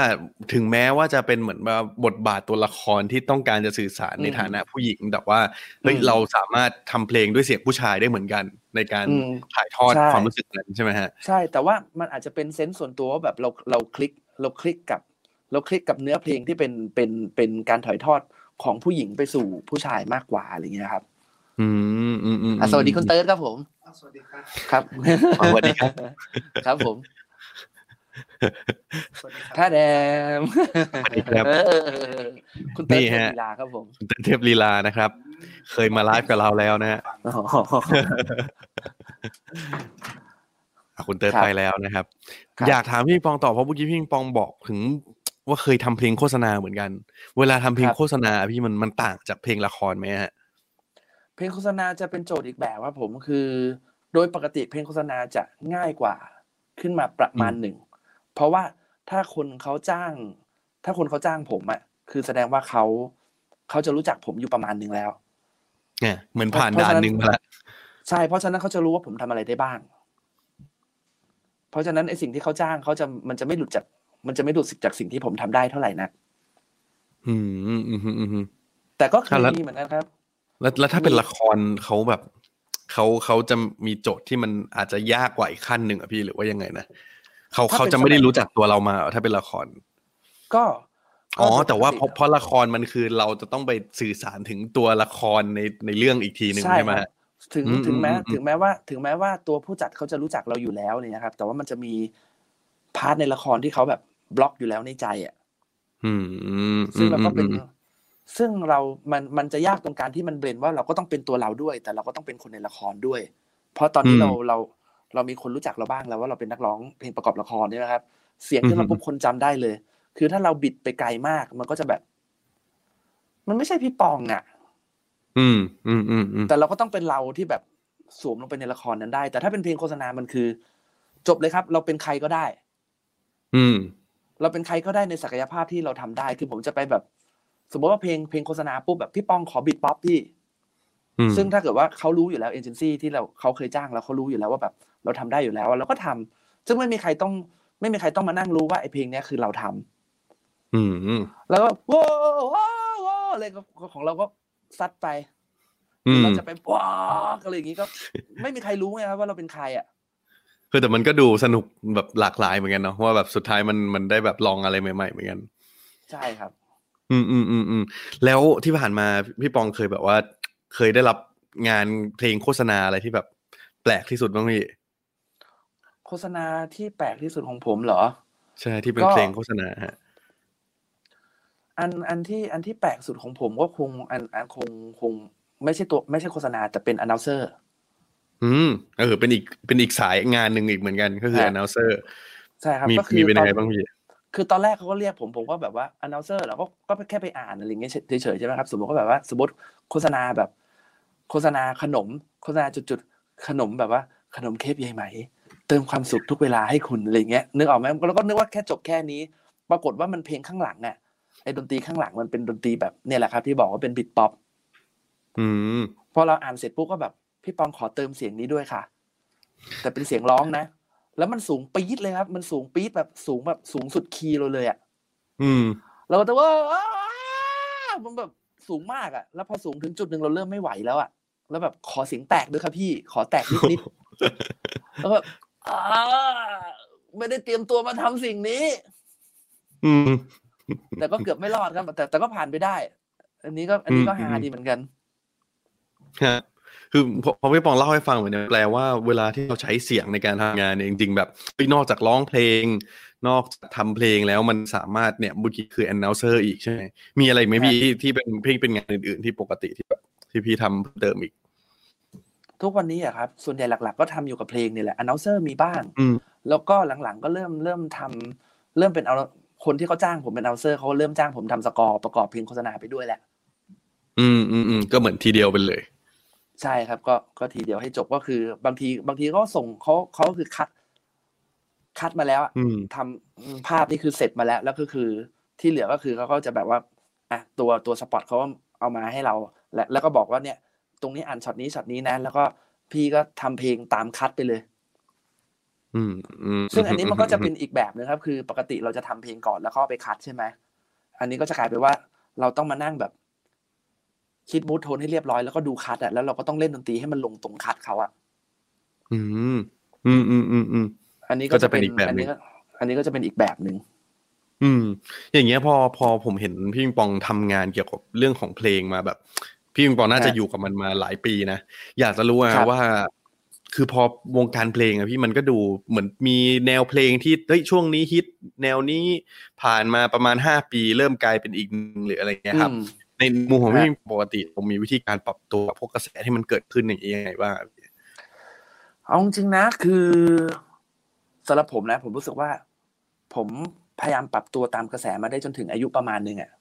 ถึงแม้ว่าจะเป็นเหมือนแบบบทบาทตัวละครที่ต้องการจะสื่อสารในฐานะผู้หญิงแต่ว่าเฮ้ยเราสามารถทำเพลงด้วยเสียงผู้ชายได้เหมือนกันในการถ่ายทอดความรู้สึกนั้นใช่ไหมฮะใช่แต่ว่ามันอาจจะเป็นเซนส์ส่วนตัวแบบเราคลิกกับเนื้อเพลงที่เป็นการถ่ายทอดของผู้หญิงไปสู่ผู้ชายมากกว่าอะไรอย่างเงี้ยครับสวัสดีคุณเติร์ดครับผมสวัสดีครับครับสวัสดีครับครับผมท่าแดมสวัสดีครับคุณเติร์ดเทพลีลาครับผมคุณเติร์ดเทพลีลานะครับเคยมาไลฟ์กับเราแล้วนะฮะคุณเติร์ดไปแล้วนะครับอยากถามพี่ปิงปองต่อเพราะเมื่อกี้พี่ปิงปองบอกถึงว่าเคยทำเพลงโฆษณาเหมือนกันเวลาทำเพลงโฆษณาพี่มันต่างจากเพลงละครไหมฮะเพลงโฆษณาจะเป็นโจทย์อีกแบบว่าผมคือโดยปกติเพลงโฆษณาจะง่ายกว่าขึ้นมาประมาณหนึ่งเพราะว่าถ้าคนเขาจ้างผมอ่ะคือแสดงว่าเขาจะรู้จักผมอยู่ประมาณหนึ่งแล้วเนี่ยเหมือนผ่านด่านหนึ่งมาแล้วใช่เพราะฉะนั้นเขาจะรู้ว่าผมทำอะไรได้บ้างเพราะฉะนั้นไอ้สิ่งที่เขาจ้างมันจะไม่หลุดจากสิ่งที่ผมทำได้เท่าไหร่นักแต่ก็คือดีเหมือนกันครับแล้วถ้าเป็นละครเขาแบบเขาจะมีโจทย์ที่มันอาจจะยากกว่าอีกขั้นหนึ่งอ่ะพี่หรือว่ายังไงนะเขาจะไม่ได้รู้จักตัวเรามาถ้าเป็นละครก็อ๋อแต่ว่าเพราะละครมันคือเราจะต้องไปสื่อสารถึงตัวละครในเรื่องอีกทีนึงใช่ไหมถึงแม้ว่าตัวผู้จัดเขาจะรู้จักเราอยู่แล้วเนี่ยครับแต่ว่ามันจะมีพาร์ทในละครที่เขาแบบบล็อกอยู่แล้วในใจอ่ะซึ่งมันจะยากตรงการที่มันเบรนว่าเราก็ต้องเป็นตัวเราด้วยแต่เราก็ต้องเป็นคนในละครด้วยเพราะตอนนี้เรามีคนรู้จักเราบ้างแล้วว่าเราเป็นนักร้องเพลงประกอบละครใช่ไหมครับเสียงที่เราปุ๊บคนจำได้เลยคือถ้าเราบิดไปไกลมากมันก็จะแบบมันไม่ใช่พี่ปองอ่ะแต่เราก็ต้องเป็นเราที่แบบสวมลงไปในละครนั้นได้แต่ถ้าเป็นเพลงโฆษณามันคือจบเลยครับเราเป็นใครก็ได้เราเป็นใครก็ได้ในศักยภาพที่เราทำได้คือผมจะไปแบบสมมติว่าเพลงโฆษณาปุ๊บแบบพี่ปองขอบีทป๊อปพี่ซึ่งถ้าเกิดว่าเขารู้อยู่แล้วเอเจนซี่ที่เขาเคยจ้างเราเขารู้อยู่แล้วว่าแบบเราทำได้อยู่แล้วเราก็ทำซึ่งไม่มีใครต้องมานั่งรู้ว่าไอ้เพลงนี้คือเราทำแล้วก็ว้าวอะไรของเราก็ซัดไป เราจะไปว้าวอะไรอย่างงี้ก็ไม่มีใครรู้ไงครับว่าเราเป็นใครอ่ะคือแต่มันก็ดูสนุกแบบหลากหลายเหมือนกันเนาะว่าแบบสุดท้ายมันได้แบบลองอะไรใหม่ๆเหมือนกันใช่ครับแล้วที่ผ่านมาพี่ปองเคยแบบว่าเคยได้รับงานเพลงโฆษณาอะไรที่แบบแปลกที่สุดบ้างพี่โฆษณาที่แปลกที่สุดของผมเหรอใช่ที่เป็นเพลงโฆษณาฮะอันที่แปลกสุดของผมก็คงคงไม่ใช่โฆษณาแต่เป็น announcer เป็นอีกสายงานนึงอีกเหมือนกันก็คือ announcer ใช่ครับก็คือเป็นยังไงบ้างพี่คือตอนแรกเขาก็เรียกผมก็แบบว่า announcer แล้วก็แค่ไปอ่านอะไรเงี้ยเฉยๆใช่ไหมครับสมมติก็แบบว่าสมมติโฆษณาแบบโฆษณาขนมโฆษณาจุดๆขนมแบบว่าขนมเค้กยายไหมเติมความสุขทุกเวลาให้คุณอะไรเงี้ยนึกออกไหมแล้วก็นึกว่าแค่จบแค่นี้ปรากฏว่ามันเพลงข้างหลังอ่ะไอ้ดนตรีข้างหลังมันเป็นดนตรีแบบเนี่ยแหละครับที่บอกว่าเป็นบิทป๊อปพอเราอ่านเสร็จปุ๊บก็แบบพี่ปองขอเติมเสียงนี้ด้วยค่ะแต่เป็นเสียงร้องนะแล้วมันสูงปี๊ดเลยครับมันสูงปี๊ดแบบสูงสุดคีย์เลยอ่ะเราก็จะว่ามันแบบสูงมากอ่ะแล้วพอสูงถึงจุดนึงเราเริ่มไม่ไหวแล้วอ่ะแล้วแบบขอเสียงแตกด้วยครับพี่ขอแตกนิดๆแล้วแบบไม่ได้เตรียมตัวมาทำสิ่งนี้แต่ก็เกือบไม่รอดครับแต่ก็ผ่านไปได้อันนี้ก็ฮาดีเหมือนกันฮะคือพอพี่ปองเล่าให้ฟังเหมือนแปลว่าเวลาที่เราใช้เสียงในการทำงานเนี่ยจริงๆแบบนอกจากร้องเพลงนอกจากทำเพลงแล้วมันสามารถเนี่ยบุกี้คือ announcer อีกใช่ไหมมีอะไรไหมพี่ที่เป็นงานอื่นๆที่ปกติที่แบบที่พี่ทำเติมอีกทุกวันนี้อะครับส่วนใหญ่หลักๆก็ทำอยู่กับเพลงนี่แหละ announcer มีบ้างแล้วก็หลังๆก็เริ่มทำเริ่มเป็นเอาคนที่เขาจ้างผมเป็น announcer เขาเริ่มจ้างผมทำสกอร์ประกอบเพลงโฆษณาไปด้วยแหละก็เหมือนทีเดียวไปเลยใช่ครับก็ทีเดียวให้จบก็คือบางทีก็ส่งเขาคือคัดมาแล้วทำภาพนี่คือเสร็จมาแล้วแล้วก็คือที่เหลือก็คือเขาก็จะแบบว่าอ่ะตัวสปอตเขาก็เอามาให้เราแล้วก็บอกว่าเนี่ยตรงนี้อ่านช็อตนี้ช็อตนี้นะแล้วก็พี่ก็ทำเพลงตามคัดไปเลยซึ่งอันนี้มันก็จะเป็นอีกแบบนึงครับคือปกติเราจะทำเพลงก่อนแล้วก็ไปคัดใช่ไหมอันนี้ก็จะกลายเป็นว่าเราต้องมานั่งแบบคิดมูดโทนให้เรียบร้อยแล้วก็ดูคัทอ่ะแล้วเราก็ต้องเล่นดนตรีให้มันลงตรงคัทเขาอ่ะอันนี้ก็จะเป็นอีกแบบนึงอันนี้ก็จะเป็นอีกแบบนึงอย่างเงี้ยพอผมเห็นพี่ปิงปองทำงานเกี่ยวกับเรื่องของเพลงมาแบบพี่ปิงปองน่าจะอยู่กับมันมาหลายปีนะอยากจะรู้ว่าคือพอวงการเพลงอ่ะพี่มันก็ดูเหมือนมีแนวเพลงที่เฮ้ยช่วงนี้ฮิตแนวนี้ผ่านมาประมาณ5ปีเริ่มกลายเป็นอีกนึงหรืออะไรเงี้ยครับในมุมของพี่ปกติผมมีวิธีการปรับตัวพวกกระแสที่มันเกิดขึ้นอย่างนี้ยังไงบ้างเอาจริงนะคือสำหรับผมนะผมรู้สึกว่าผมพยายามปรับตัวตามกระแสมาได้จนถึงอายุประมาณนึงอ่ะ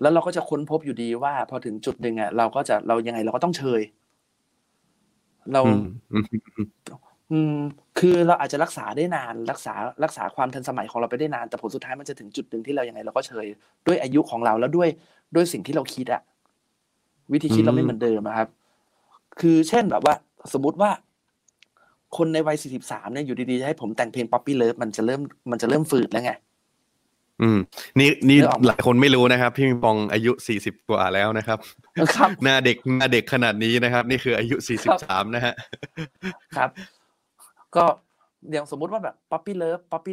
แล้วเราก็จะค้นพบอยู่ดีว่าพอถึงจุดนึงอ่ะเรายังไงเราก็ต้องเชยเราคือเราอาจจะรักษาได้นานรักษาความทันสมัยของเราไปได้นานแต่ผลสุดท้ายมันจะถึงจุดนึงที่เรายังไงเราก็เฉยด้วยอายุของเราแล้วด้วยสิ่งที่เราคิดอะวิธีคิดเราไม่เหมือนเดิมครับคือเช่นแบบว่าสมมติว่าคนในวัย43เนี่ยอยู่ดีๆจะให้ผมแต่งเพลง Puppy Love มันจะเริ่มฝืดแล้วไงนี่หลายคนไม่รู้นะครับพี่ปิงปองอายุ40กว่าแล้วนะครับหน้าเด็กขนาดนี้นะครับนี่คืออายุ43นะฮะครับก็อย่างสมมุติว่าแบบ Puppy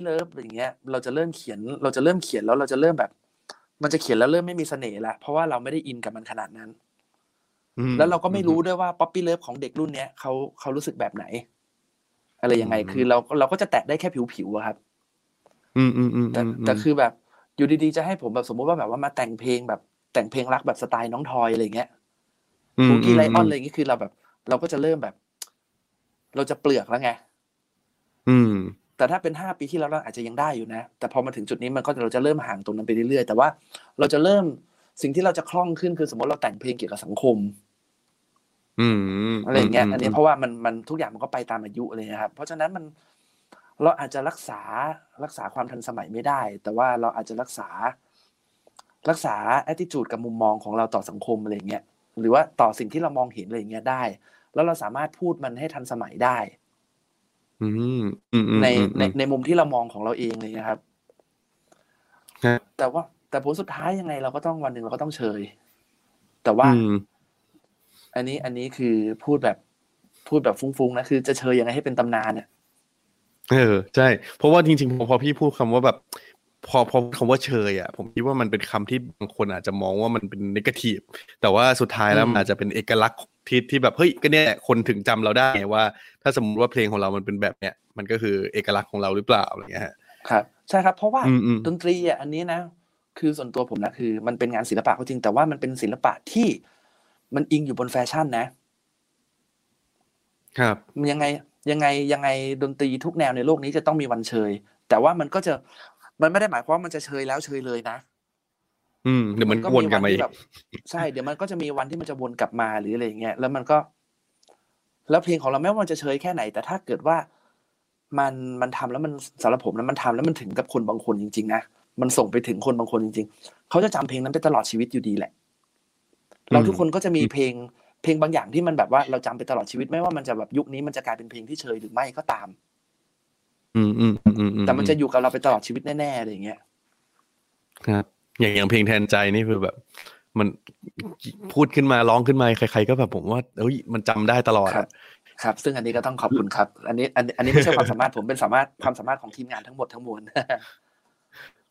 Love อย่างเงี้ยเราจะเริ่มเขียนแล้วเราจะเริ่มแบบมันจะเขียนแล้วเริ่มไม่มีเสน่ห์ละเพราะว่าเราไม่ได้อินกับมันขนาดนั้นแล้วเราก็ไม่รู้ด้วยว่า Puppy Love ของเด็กรุ่นเนี้ยเค้ารู้สึกแบบไหนอะไรยังไงคือเราก็จะแตะได้แค่ผิวๆอ่ะครับแต่คือแบบอยู่ดีๆจะให้ผมแบบสมมุติว่าแบบว่ามาแต่งเพลงรักแบบสไตล์น้องทอยอะไรอย่างเงี้ยบูกี้ไลออนอะไรอย่างงี้คือเราแบบเราก็จะเริ่มแบบเราจะเปลือกแล้วไงแต่ถ้าเป็น5ปีที่แล้วเราอาจจะยังได้อยู่นะแต่พอมาถึงจุดนี้มันก็เราจะเริ่มห่างตรงนั้นไปเรื่อยๆแต่ว่าเราจะเริ่มสิ่งที่เราจะคล่องขึ้นคือสมมติเราแต่งเพลงเกี่ยวกับสังคมอะไรอย่างเงี้ยอันนี้เพราะว่ามันทุกอย่างมันก็ไปตามอายุเลยนะครับเพราะฉะนั้นมันเราอาจจะรักษาความทันสมัยไม่ได้แต่ว่าเราอาจจะรักษา attitude กับมุมมองของเราต่อสังคมอะไรอย่างเงี้ยหรือว่าต่อสิ่งที่เรามองเห็นอะไรอย่างเงี้ยได้แล้วเราสามารถพูดมันให้ทันสมัยได้ในมุมที่เรามองของเราเองเลยนะครับแต่ผลสุดท้ายยังไงเราก็ต้องวันหนึ่งเราก็ต้องเชยแต่ว่า อันนี้คือพูดแบบฟุ้งๆนะคือจะเชยยังไงให้เป็นตำนานเนี่ยใช่เพราะว่าจริงๆพอพี่พูดคำว่าแบบพอคำว่าเชยอ่ะผมคิดว่ามันเป็นคำที่บางคนอาจจะมองว่ามันเป็นเนกาทีฟแต่ว่าสุดท้ายแล้วมันอาจจะเป็นเอกลักษณ์ที่แบบเฮ้ยก็เนี่ยคนถึงจำเราได้ไงว่าถ้าสมมติว่าเพลงของเรามันเป็นแบบเนี้ยมันก็คือเอกลักษณ์ของเราหรือเปล่าอะไรเงี้ยครับใช่ครับเพราะว่าดนตรีอ่ะอันนี้นะคือส่วนตัวผมนะคือมันเป็นงานศิลปะก็จริงแต่ว่ามันเป็นศิลปะที่มันอิงอยู่บนแฟชั่นนะครับยังไงดนตรีทุกแนวในโลกนี้จะต้องมีวันเชยแต่ว่ามันไม่ได้หมายความว่ามันจะเชยแล้วเชยเลยนะเดี๋ยวมันก็วนกลับมาอีกใช่เดี๋ยวมันก็จะมีวันที่มันจะวนกลับมาหรืออะไรอย่างเงี้ยแล้วมันก็แล้วเพลงของเราแม้ว่ามันจะเชยแค่ไหนแต่ถ้าเกิดว่ามันทำแล้วมันสำหรับผมนะมันทำแล้วมันถึงกับคนบางคนจริงๆนะมันส่งไปถึงคนบางคนจริงๆเขาจะจำเพลงนั้นไปตลอดชีวิตอยู่ดีแหละเราทุกคนก็จะมีเพลงบางอย่างที่มันแบบว่าเราจำไปตลอดชีวิตไม่ว่ามันจะแบบยุคนี้มันจะกลายเป็นเพลงที่เชยหรือไม่ก็ตามแต่มันจะอยู่กับเราไปตลอดชีวิตแน่ๆอะไรอย่างเงี้ยครับอย่างเพลงแทนใจนี่คือแบบมันพูดขึ้นมาร้องขึ้นมาใครๆก็แบบผมว่าเฮ้ยมันจำได้ตลอดครับซึ่งอันนี้ก็ต้องขอบคุณครับอันนี้ไม่ใช่ความสามารถผมเป็นความสามารถของทีมงานทั้งหมดทั้งมวล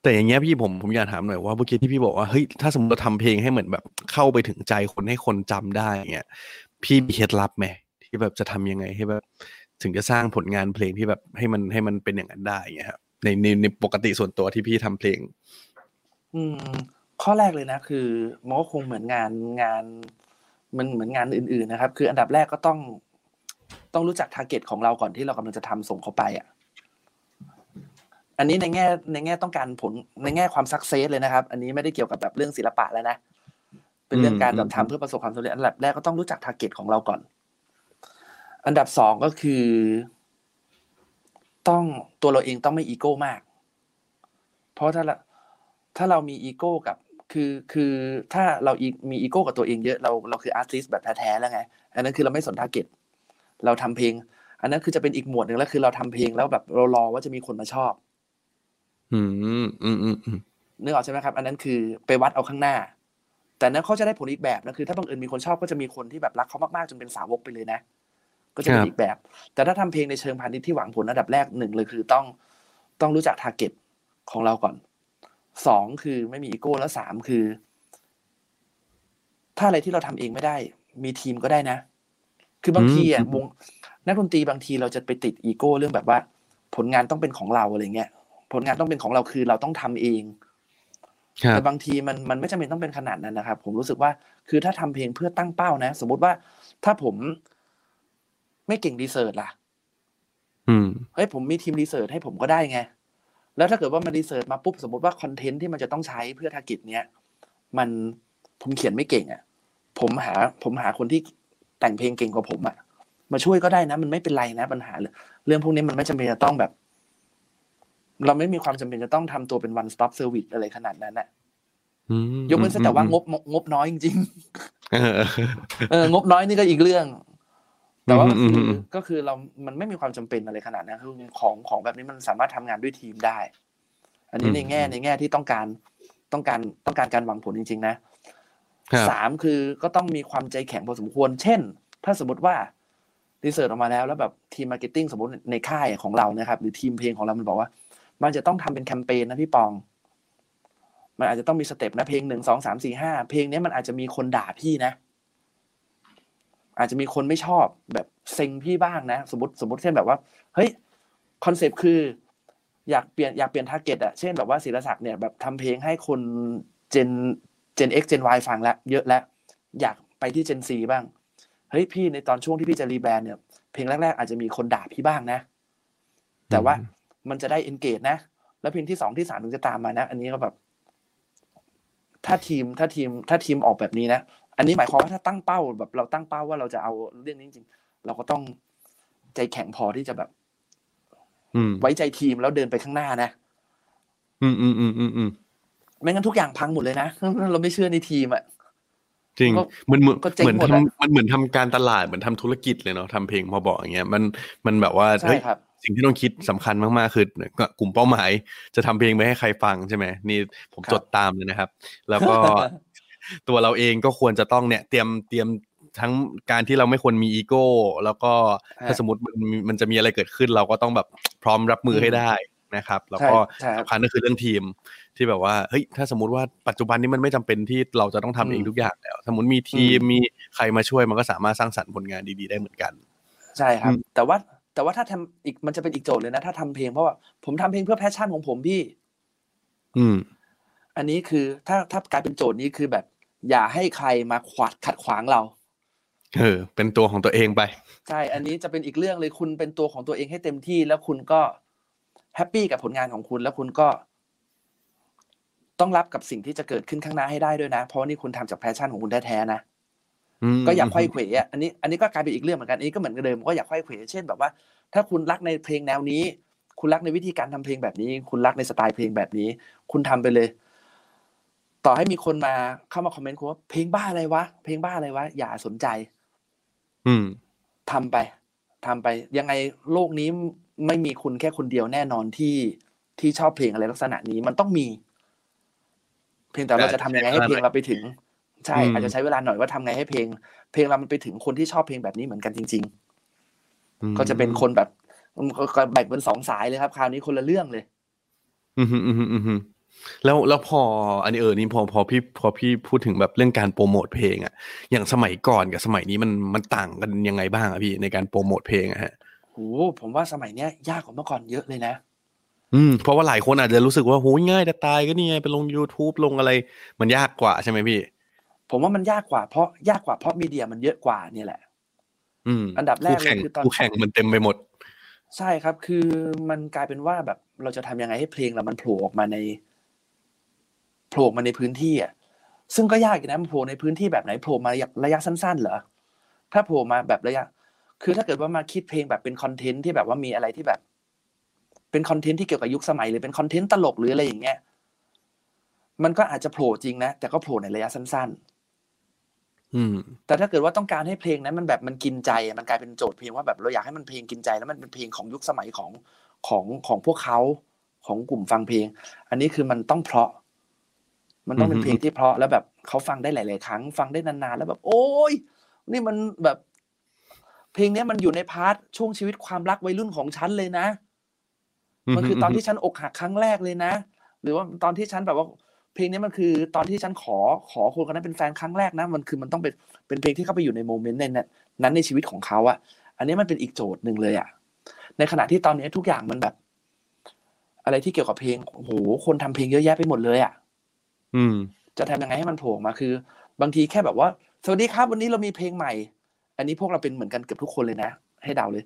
แต่อย่างเงี้ยพี่ผมอยากถามหน่อยว่าเมื่อกี้ที่พี่บอกว่าเฮ้ยถ้าสมมติเราทำเพลงให้เหมือนแบบเข้าไปถึงใจคนให้คนจำได้เงี้ยพี่มีเคล็ดลับไหมที่แบบจะทำยังไงให้แบบถึงจะสร้างผลงานเพลงที่แบบให้มันเป็นอย่างนั้นได้เงี้ยครับในปกติส่วนตัวที่พี่ทำเพลงข้อแรกเลยนะคือมันก็คงเหมือนงานมันเหมือนงานอื่นๆนะครับคืออันดับแรกก็ต้องรู้จัก target ของเราก่อนที่เรากำลังจะทำส่งเขาไปอ่ะอันนี้ในแง่ต้องการผลในแง่ความซักเซสเลยนะครับอันนี้ไม่ได้เกี่ยวกับแบบเรื่องศิลปะแล้วนะเป็นเรื่องการแบบทำเพื่อประสบความสำเร็จอันดับแรกก็ต้องรู้จัก target ของเราก่อนอันดับสองก็คือต้องตัวเราเองต้องไม่อีโก้มากเพราะถ้าเรามีอีโก้กับคือถ้าเรามีอีโก้กับตัวเองเยอะเราคืออาร์ติสต์แบบแท้ๆแล้วไงอันนั้นคือเราไม่สน target เราทำเพลงอันนั้นคือจะเป็นอีกหมวดหนึ่งแล้วคือเราทำเพลงแล้วแบบเรารอว่าจะมีคนมาชอบนึกออกใช่ไหมครับอันนั้นคือไปวัดเอาข้างหน้าแต่นั้นเขาจะได้ผลอีกแบบนะคือถ้าบังเอิญมีคนชอบก็จะมีคนที่แบบรักเขามากๆจนเป็นสาวกไปเลยนะก็จะเป็นอีกแบบแต่ถ้าทำเพลงในเชิงพาณิชย์ที่หวังผลอันดับแรกหนึ่งเลยคือต้องรู้จัก target ของเราก่อนสองคือไม่มีอีโก้แล้วสามคือถ้าอะไรที่เราทำเองไม่ได้มีทีมก็ได้นะคือบางทีอ่ะวงนักดนตรีบางทีเราจะไปติดอีโก้เรื่องแบบว่าผลงานต้องเป็นของเราอะไรเงี้ยผลงานต้องเป็นของเราคือเราต้องทำเองแต่บางทีมันไม่จำเป็นต้องเป็นขนาดนั้นนะครับผมรู้สึกว่าคือถ้าทำเพลงเพื่อตั้งเป้านะสมมติว่าถ้าผมไม่เก่งรีเสิร์ชล่ะเฮ้ยผมมีทีมรีเสิร์ชให้ผมก็ได้ไงแล้วถ้าเกิดว่ามันรีเสิร์ชมาปุ๊บสมมติว่าคอนเทนต์ที่มันจะต้องใช้เพื่อทาร์เก็ตเนี้ยมันผมเขียนไม่เก่งอ่ะผมหาคนที่แต่งเพลงเก่งกว่าผมอ่ะมาช่วยก็ได้นะมันไม่เป็นไรนะปัญหาเรื่องพวกนี้มันไม่จำเป็นจะต้องแบบเราไม่มีความจำเป็นจะต้องทำตัวเป็น one stop service อะไรขนาดนั้นน่ะยกเว้นแต่ว่างบน้อยจริงๆงบน้อยนี่ก็อีกเรื่องแต่ว่าก็คือเรามันไม่มีความจำเป็นอะไรขนาดนั้นคือของแบบนี้มันสามารถทำงานด้วยทีมได้อันนี้ในแง่ที่ต้องการการหวังผลจริงๆนะสามคือก็ต้องมีความใจแข็งพอสมควรเช่นถ้าสมมติว่ารีเสิร์ชออกมาแล้วแบบทีมมาร์เก็ตติ้งสมมติในค่ายของเรานะครับหรือทีมเพลงของเรามันบอกว่ามันจะต้องทำเป็นแคมเปญนะพี่ปองมันอาจจะต้องมีสเต็ปนะเพลง1 2 3 4 5เพลงนี้มันอาจจะมีคนด่าพี่นะอาจจะมีคนไม่ชอบแบบเซ็งพี่บ้างนะสมมติเช่นแบบว่าเฮ้ยคอนเซปต์คืออยากเปลี่ยนทาร์เก็ตอะเช่นแบบว่าศิลศักดิ์เนี่ยแบบทำเพลงให้คนเจน X เจน Y ฟังแล้วเยอะแล้วอยากไปที่เจน C บ้างเฮ้ยพี่ในตอนช่วงที่พี่จะรีแบรนด์เนี่ยเพลงแรกๆอาจจะมีคนด่าพี่บ้างนะแต่ว่ามันจะได้ engage นะแล้วเพลงที่2ที่3ถึงจะตามมานะอันนี้ก็แบบถ้าทีมออกแบบนี้นะอันนี้หมายความว่าถ้าตั้งเป้าแบบเราตั้งเป้าว่าเราจะเอาเรื่องนี้จริงๆเราก็ต้องใจแข็งพอที่จะแบบไว้ใจทีมแล้วเดินไปข้างหน้านะไม่งั้นทุกอย่างพังหมดเลยนะเราไม่เชื่อในทีมอ่ะจริงมันเหมือนทำการตลาดเหมือนทำธุรกิจเลยเนาะทำเพลงพอบอกอย่างเงี้ยมันแบบว่าเฮ้ยสิ่งที่ต้องคิดสำคัญมากๆคือกลุ่มเป้าหมายจะทำเพลงไปให้ใครฟังใช่ไหมนี่ผมจดตามเลยนะครับแล้วก็ตัวเราเองก็ควรจะต้องเนี่ยเตรียม ทั้งการที่เราไม่ควรมีอีโก้แล้วก็ถ้าสมมติมันจะมีอะไรเกิดขึ้นเราก็ต้องแบบพร้อมรับมือให้ได้นะครับแล้วก็สำคัญก็คือเรื่องทีมที่แบบว่าเฮ้ยถ้าสมมติว่าปัจจุบันนี้มันไม่จำเป็นที่เราจะต้องทำเองทุกอย่างแล้วสมมติมีทีมมีใครมาช่วยมันก็สามารถสร้างสรรค์ผลงานดีๆได้เหมือนกันใช่ครับแต่ว่าถ้าทำอีกมันจะเป็นอีกโจทย์เลยนะถ้าทำเพลงเพราะว่าผมทำเพลงเพื่อแพชชั่นของผมพี่อันนี้คือถ้ากลายเป็นโจทย์นี้คือแบบอย่าให้ใครมาขัดขวางเราเป็นตัวของตัวเองไปใช่อันนี้จะเป็นอีกเรื่องเลยคุณเป็นตัวของตัวเองให้เต็มที่แล้วคุณก็แฮปปี้กับผลงานของคุณแล้วคุณก็ต้องรับกับสิ่งที่จะเกิดขึ้นข้างหน้าให้ได้ด้วยนะเพราะนี่คุณทำจากแพชชั่นของคุณแท้ๆนะก็อยากไขว้เขวอันนี้ก็กลายเป็นอีกเรื่องเหมือนกันอันนี้ก็เหมือนเดิมก็อยากไขว้เขวเช่นแบบว่าถ้าคุณรักในเพลงแนวนี้คุณรักในวิธีการทำเพลงแบบนี้คุณรักในสไตล์เพลงแบบนี้คุณทำไปเลยต่อให้มีคนมาเข้ามาคอมเมนต์คุณว่าเพลงบ้าอะไรวะอย่าสนใจทำไปยังไงโลกนี้ไม่มีคุณแค่คนเดียวแน่นอนที่ชอบเพลงอะไรลักษณะนี้มันต้องมีเพียงแต่เราจะทำยังไงให้เพลงเราไปถึงใช่อาจจะใช้เวลาหน่อยว่าทำไงให้เพลงเรามันไปถึงคนที่ชอบเพลงแบบนี้เหมือนกันจริงๆก็จะเป็นคนแบบแบ่งเป็นสองสายเลยครับคราวนี้คนละเรื่องเลยแล้วพออันนี้นี่พอพี่พูดถึงแบบเรื่องการโปรโมทเพลงอ่ะอย่างสมัยก่อนกับสมัยนี้มันต่างกันยังไงบ้างอ่ะพี่ในการโปรโมทเพลงอะฮะโหผมว่าสมัยเนี้ยยากกว่าเมื่อก่อนเยอะเลยนะเพราะว่าหลายคนอาจจะรู้สึกว่าโหง่ายจะตายก็นี่ไงไปลง YouTube ลงอะไรมันยากกว่าใช่มั้ยพี่ผมว่ามันยากกว่าเพราะมีเดียมันเยอะกว่านี่แหละอันดับแรกเลยคือตอนแข่งมันเต็มไปหมดใช่ครับคือมันกลายเป็นว่าแบบเราจะทำยังไงให้เพลงเรามันโผล่ออกมาในพื้นที่อ่ะซึ่งก็ยากอยู่นะมันโผล่ในพื้นที่แบบไหนโผล่มาระยะสั้นๆเหรอถ้าโผล่มาแบบระยะคือถ้าเกิดว่ามาคิดเพลงแบบเป็นคอนเทนต์ที่แบบว่ามีอะไรที่แบบเป็นคอนเทนต์ที่เกี่ยวกับยุคสมัยหรือเป็นคอนเทนต์ตลกหรืออะไรอย่างเงี้ยมันก็อาจจะโผล่จริงนะแต่ก็โผล่ในระยะสั้นๆแต่ถ้าเกิดว่าต้องการให้เพลงนั้นมันแบบมันกินใจมันกลายเป็นโจทย์เพลงว่าแบบเราอยากให้มันเพลงกินใจแล้วมันเป็นเพลงของยุคสมัยของพวกเขาของกลุ่มฟังเพลงอันนี้คือมันต้องเพราะมันต้องเป็นเพลงที่เพราะแล้วแบบเขาฟังได้หลายๆครั้งฟังได้นานๆแล้วแบบโอ๊ยนี่มันแบบเพลงนี้มันอยู่ในพาร์ทช่วงชีวิตความรักวัยรุ่นของฉันเลยนะมันคือตอนที่ฉันอกหักครั้งแรกเลยนะหรือว่าตอนที่ฉันแบบว่าเพลงนี้มันคือตอนที่ฉันขอคนคนนั้นเป็นแฟนครั้งแรกนะมันคือมันต้องเป็นเพลงที่เข้าไปอยู่ในโมเมนต์นั้นในชีวิตของเขาอ่ะอันนี้มันเป็นอีกโจทย์นึงเลยอ่ะในขณะที่ตอนนี้ทุกอย่างมันแบบอะไรที่เกี่ยวกับเพลงโอ้โหคนทำเพลงเยอะแยะไปหมดเลยอ่ะจะทำยังไงให้มันโผล่มาคือบางทีแค่แบบว่าสวัสดีครับวันนี้เรามีเพลงใหม่อันนี้พวกเราเป็นเหมือนกันเกือบทุกคนเลยนะให้เดาเลย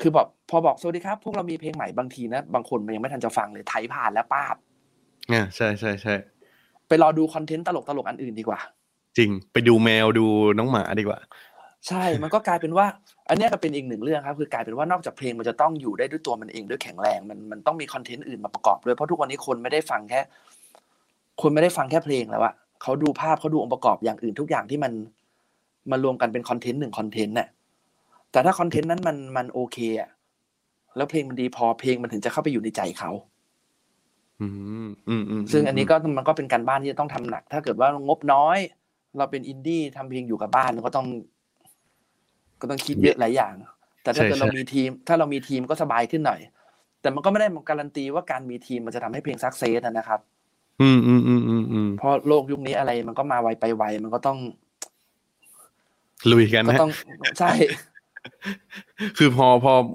คือแบบพอบอกสวัสดีครับพวกเรามีเพลงใหม่บางทีนะบางคนมันยังไม่ทันจะฟังเลยไถผ่านแล้วป้าบเนี่ยใช่ใช่ใช่ไปรอดูคอนเทนต์ตลกอันอื่นดีกว่าจริงไปดูแมวดูน้องหมาดีกว่าใช่มันก็กลายเป็นว่าอันนี้ก็เป็นอีกหนึ่งเรื่องครับคือกลายเป็นว่านอกจากเพลงมันจะต้องอยู่ได้ด้วยตัวมันเองด้วยแข็งแรงมันต้องมีคอนเทนต์อื่นมาประกอบด้วยเพราะทุกวันนี้คนไม่ได้ฟังแค่เพลงแล้วอะเขาดูภาพเขาดูองค์ประกอบอย่างอื่นทุกอย่างที่มันรวมกันเป็นคอนเทนต์หนึ่งคอนเทนต์น่ะแต่ถ้าคอนเทนต์นั้นมันโอเคอะแล้วเพลงมันดีพอเพลงมันถึงจะเข้าไปอยู่ในใจเขาซึ่งอันนี้ก็มันก็เป็นการบ้านที่จะต้องทำหนักถ้าเกิดว่างบน้อยเราเป็นอินดี้ทำเพลงอยู่กับบ้านก็ต้องคิดเยอะหลายอย่างแต่ถ้าเกิดเรามีทีมก็สบายขึ้นหน่อยแต่มันก็ไม่ได้การันตีว่าการมีทีมมันจะทำให้เพลงซักเซสนะครับพอโลกยุคนี้อะไรมันก็มาไวไปไวมันก็ต้องลุยกันนะก็ต้องใช่คือพอ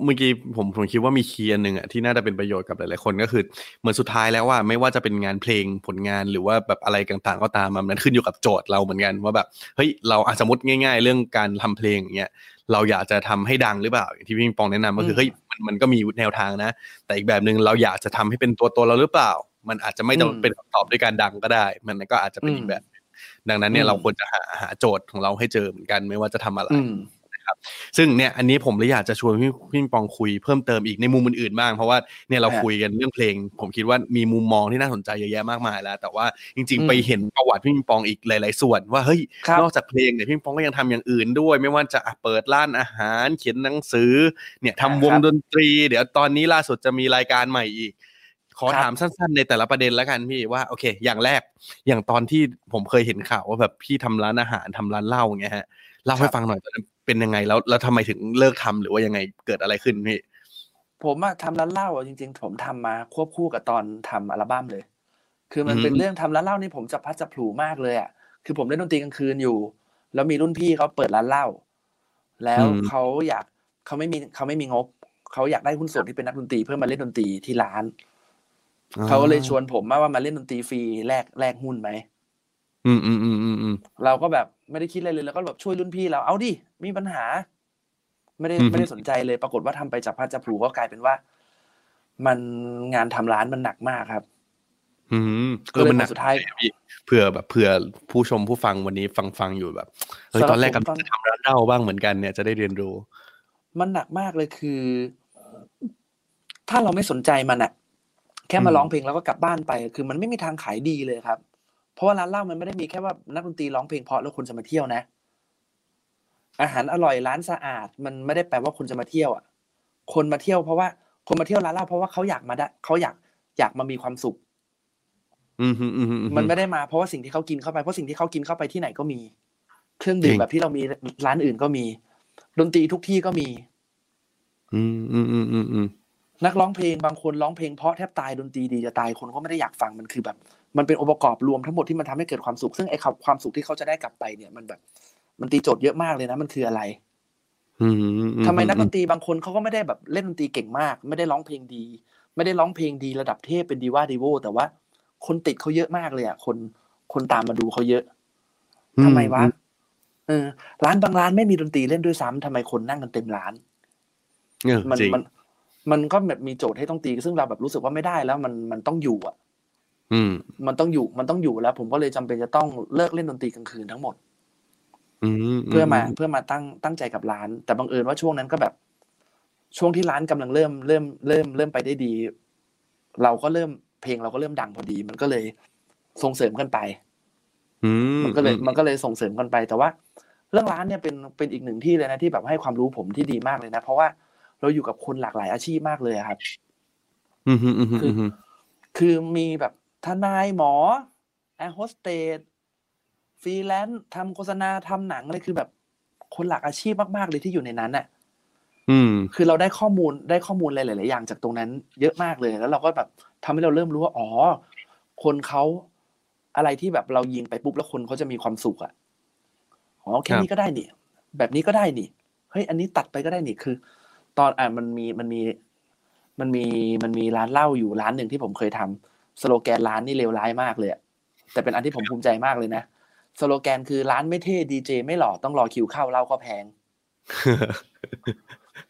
เมื่อกี้ผมคิดว่ามีคีย์อันนึงอ่ะที่น่าจะเป็นประโยชน์กับหลายๆคนก็คือเหมือนสุดท้ายแล้วว่าไม่ว่าจะเป็นงานเพลงผลงานหรือว่าแบบอะไรต่างๆก็ตามมันขึ้นอยู่กับโจทย์เราเหมือนกันว่าแบบเฮ้ยเราสมมติง่ายๆเรื่องการทำเพลงอย่างเงี้ยเราอยากจะทำให้ดังหรือเปล่าที่พี่ปองแนะนำก็คือเฮ้ยมันก็มีแนวทางนะแต่อีกแบบนึงเราอยากจะทำให้เป็นตัวตนเราหรือเปล่ามันอาจจะไม่ต้องเป็นคำตอบด้วยการดังก็ได้มันก็อาจจะเป็นอีกแบบดังนั้นเนี่ยเราควรจะหาโจทย์ของเราให้เจอเหมือนกันไม่ว่าจะทำอะไรนะครับซึ่งเนี่ยอันนี้ผมเลยอยากจะชวนพี่ปองคุยเพิ่มเติมอีกในมุมอื่นๆบ้างเพราะว่าเนี่ยเราคุยกันเรื่องเพลงผมคิดว่ามีมุมมองที่น่าสนใจเยอะแยะมากมายแล้วแต่ว่าจริงๆไปเห็นประวัติพี่ปองอีกหลายๆส่วนว่าเฮ้ยนอกจากเพลงเนี่ยพี่ปองก็ยังทำอย่างอื่นด้วยไม่ว่าจะเปิดร้านอาหารเขียนหนังสือเนี่ยทำวงดนตรีเดี๋ยวตอนนี้ล่าสุดจะมีรายการใหม่อีก ขอถามสั้นๆในแต่ละประเด็นแล้วกันพี่ว่าโอเคอย่างแรกอย่างตอนที่ผมเคยเห็นข่าวว่าแบบพี่ทำร้านอาหารทำร้านเหล้าอย่างเงี้ยฮะเล่าให้ฟังหน่อยตอนนั้นเป็นยังไงแล้วทำไมถึงเลิกทำหรือว่ายังไงเกิดอะไรขึ้นพี่ผมอะทำร้านเหล้าจริงๆผมทำมาควบคู่กับตอนทำอัลบั้มเลยคือมันเป็นเรื่องทำร้านเหล้านี่ผมจะพัดจะผลูมากเลยอะคือผมเล่นดนตรีกลางคืนอยู่แล้วมีรุ่นพี่เขาเปิดร้านเหล้าแล้วเขาไม่มีงบเขาอยากได้หุ้นส่วนที่เป็นนักดนตรีเพื่อมาเล่นดนตรีที่ร้านเขาเลยชวนผมว่ามาเล่นดนตรีฟรีแลกหุ้นไหมเราก็แบบไม่ได้คิดอะไรเลยแล้วก็แบบช่วยรุ่นพี่เราเอาดิมีปัญหาไม่ได้สนใจเลยปรากฏว่าทำไปจับพลัดจับผลูก็กลายเป็นว่ามันงานทำร้านมันหนักมากครับก็เลยสุดท้ายเผื่อผู้ชมผู้ฟังวันนี้ฟังอยู่แบบเฮ้ยตอนแรกกำลังจะทำร้านเหล้าบ้างเหมือนกันเนี่ยจะได้เรียนรู้มันหนักมากเลยคือถ้าเราไม่สนใจมันอะแค่มาร้องเพลงแล้วก็กลับบ้านไปคือมันไม่มีทางขายดีเลยครับเพราะว่าร้านเหล้ามันไม่ได้มีแค่ว่านักดนตรีร้องเพลงเพราะแล้วคนจะมาเที่ยวนะอาหารอร่อยร้านสะอาดมันไม่ได้แปลว่าคนจะมาเที่ยวอ่ะคนมาเที่ยวเพราะว่าคนมาเที่ยวร้านเหล้าเพราะว่าเขาอยากมามีความสุขมันไม่ได้มาเพราะว่าสิ่งที่เขากินเข้าไปเพราะสิ่งที่เขากินเข้าไปที่ไหนก็มีเครื่องดื่มแบบที่เรามีร้านอื่นก็มีดนตรีทุกที่ก็มีนักร้องเพลงบางคนร้องเพลงเพราะแทบตายดนตรีดีจะตายคนก็ไม่ได้อยากฟังมันคือแบบมันเป็นองค์ประกอบรวมทั้งหมดที่มันทำให้เกิดความสุขซึ่งไอ้ความสุขที่เขาจะได้กลับไปเนี่ยมันแบบมันตีโจทย์เยอะมากเลยนะมันคืออะไรทำไมนักดนตรีบางคนเขาก็ไม่ได้แบบเล่นดนตรีเก่งมากไม่ได้ร้องเพลงดีระดับเทพเป็นดีว่าดีโวแต่ว่าคนติดเขาเยอะมากเลยอ่ะคนตามมาดูเขาเยอะทำไมวะร้านบางร้านไม่มีดนตรีเล่นด้วยซ้ำทำไมคนนั่งกันเต็มร้านมันก็แบบมีโจทย์ให้ต้องตีซึ่งเราแบบรู้สึกว่าไม่ได้แล้วมันต้องอยู่อ่ะมันต้องอยู่แล้วผมก็เลยจำเป็นจะต้องเลิกเล่นดนตรีกลางคืนทั้งหมดเพื่อมาตั้งใจกับร้านแต่บังเอิญว่าช่วงนั้นก็แบบช่วงที่ร้านกำลังเริ่มไปได้ดีเราก็เริ่มเพลงเราก็เริ่มดังพอดีมันก็เลยส่งเสริมกันไปมันก็เลยส่งเสริมกันไปแต่ว่าเรื่องร้านเนี่ยเป็นอีกหนึ่งที่เลยนะที่แบบให้ความรู้ผมที่ดีมากเลยนะเพราะว่าเราอยู่กับคนหลากหลายอาชีพมากเลยครับคือมีแบบทนายหมอแอร์โฮสเตสฟรีแลนซ์ทำโฆษณาทำหนังอะไรคือแบบคนหลากอาชีพมากๆเลยที่อยู่ในนั้นน่ะคือเราได้ข้อมูลหลายๆอย่างจากตรงนั้นเยอะมากเลยแล้วเราก็แบบทำให้เราเริ่มรู้ว่าอ๋อคนเขาอะไรที่แบบเรายิงไปปุ๊บแล้วคนเขาจะมีความสุขอ่ะอ๋อแค่นี้ก็ได้นี่แบบนี้ก็ได้นี่เฮ้ยอันนี้ตัดไปก็ได้นี่คือตอนมันมีร้านเหล้าอยู่ร้านหนึ่งที่ผมเคยทำสโลแกนร้านนี่เลวร้ายมากเลยแต่เป็นอันที่ผมภูมิใจมากเลยนะสโลแกนคือร้านไม่เท่ดีเจไม่หล่อต้องรอคิวเข้าเหล้าก็แพง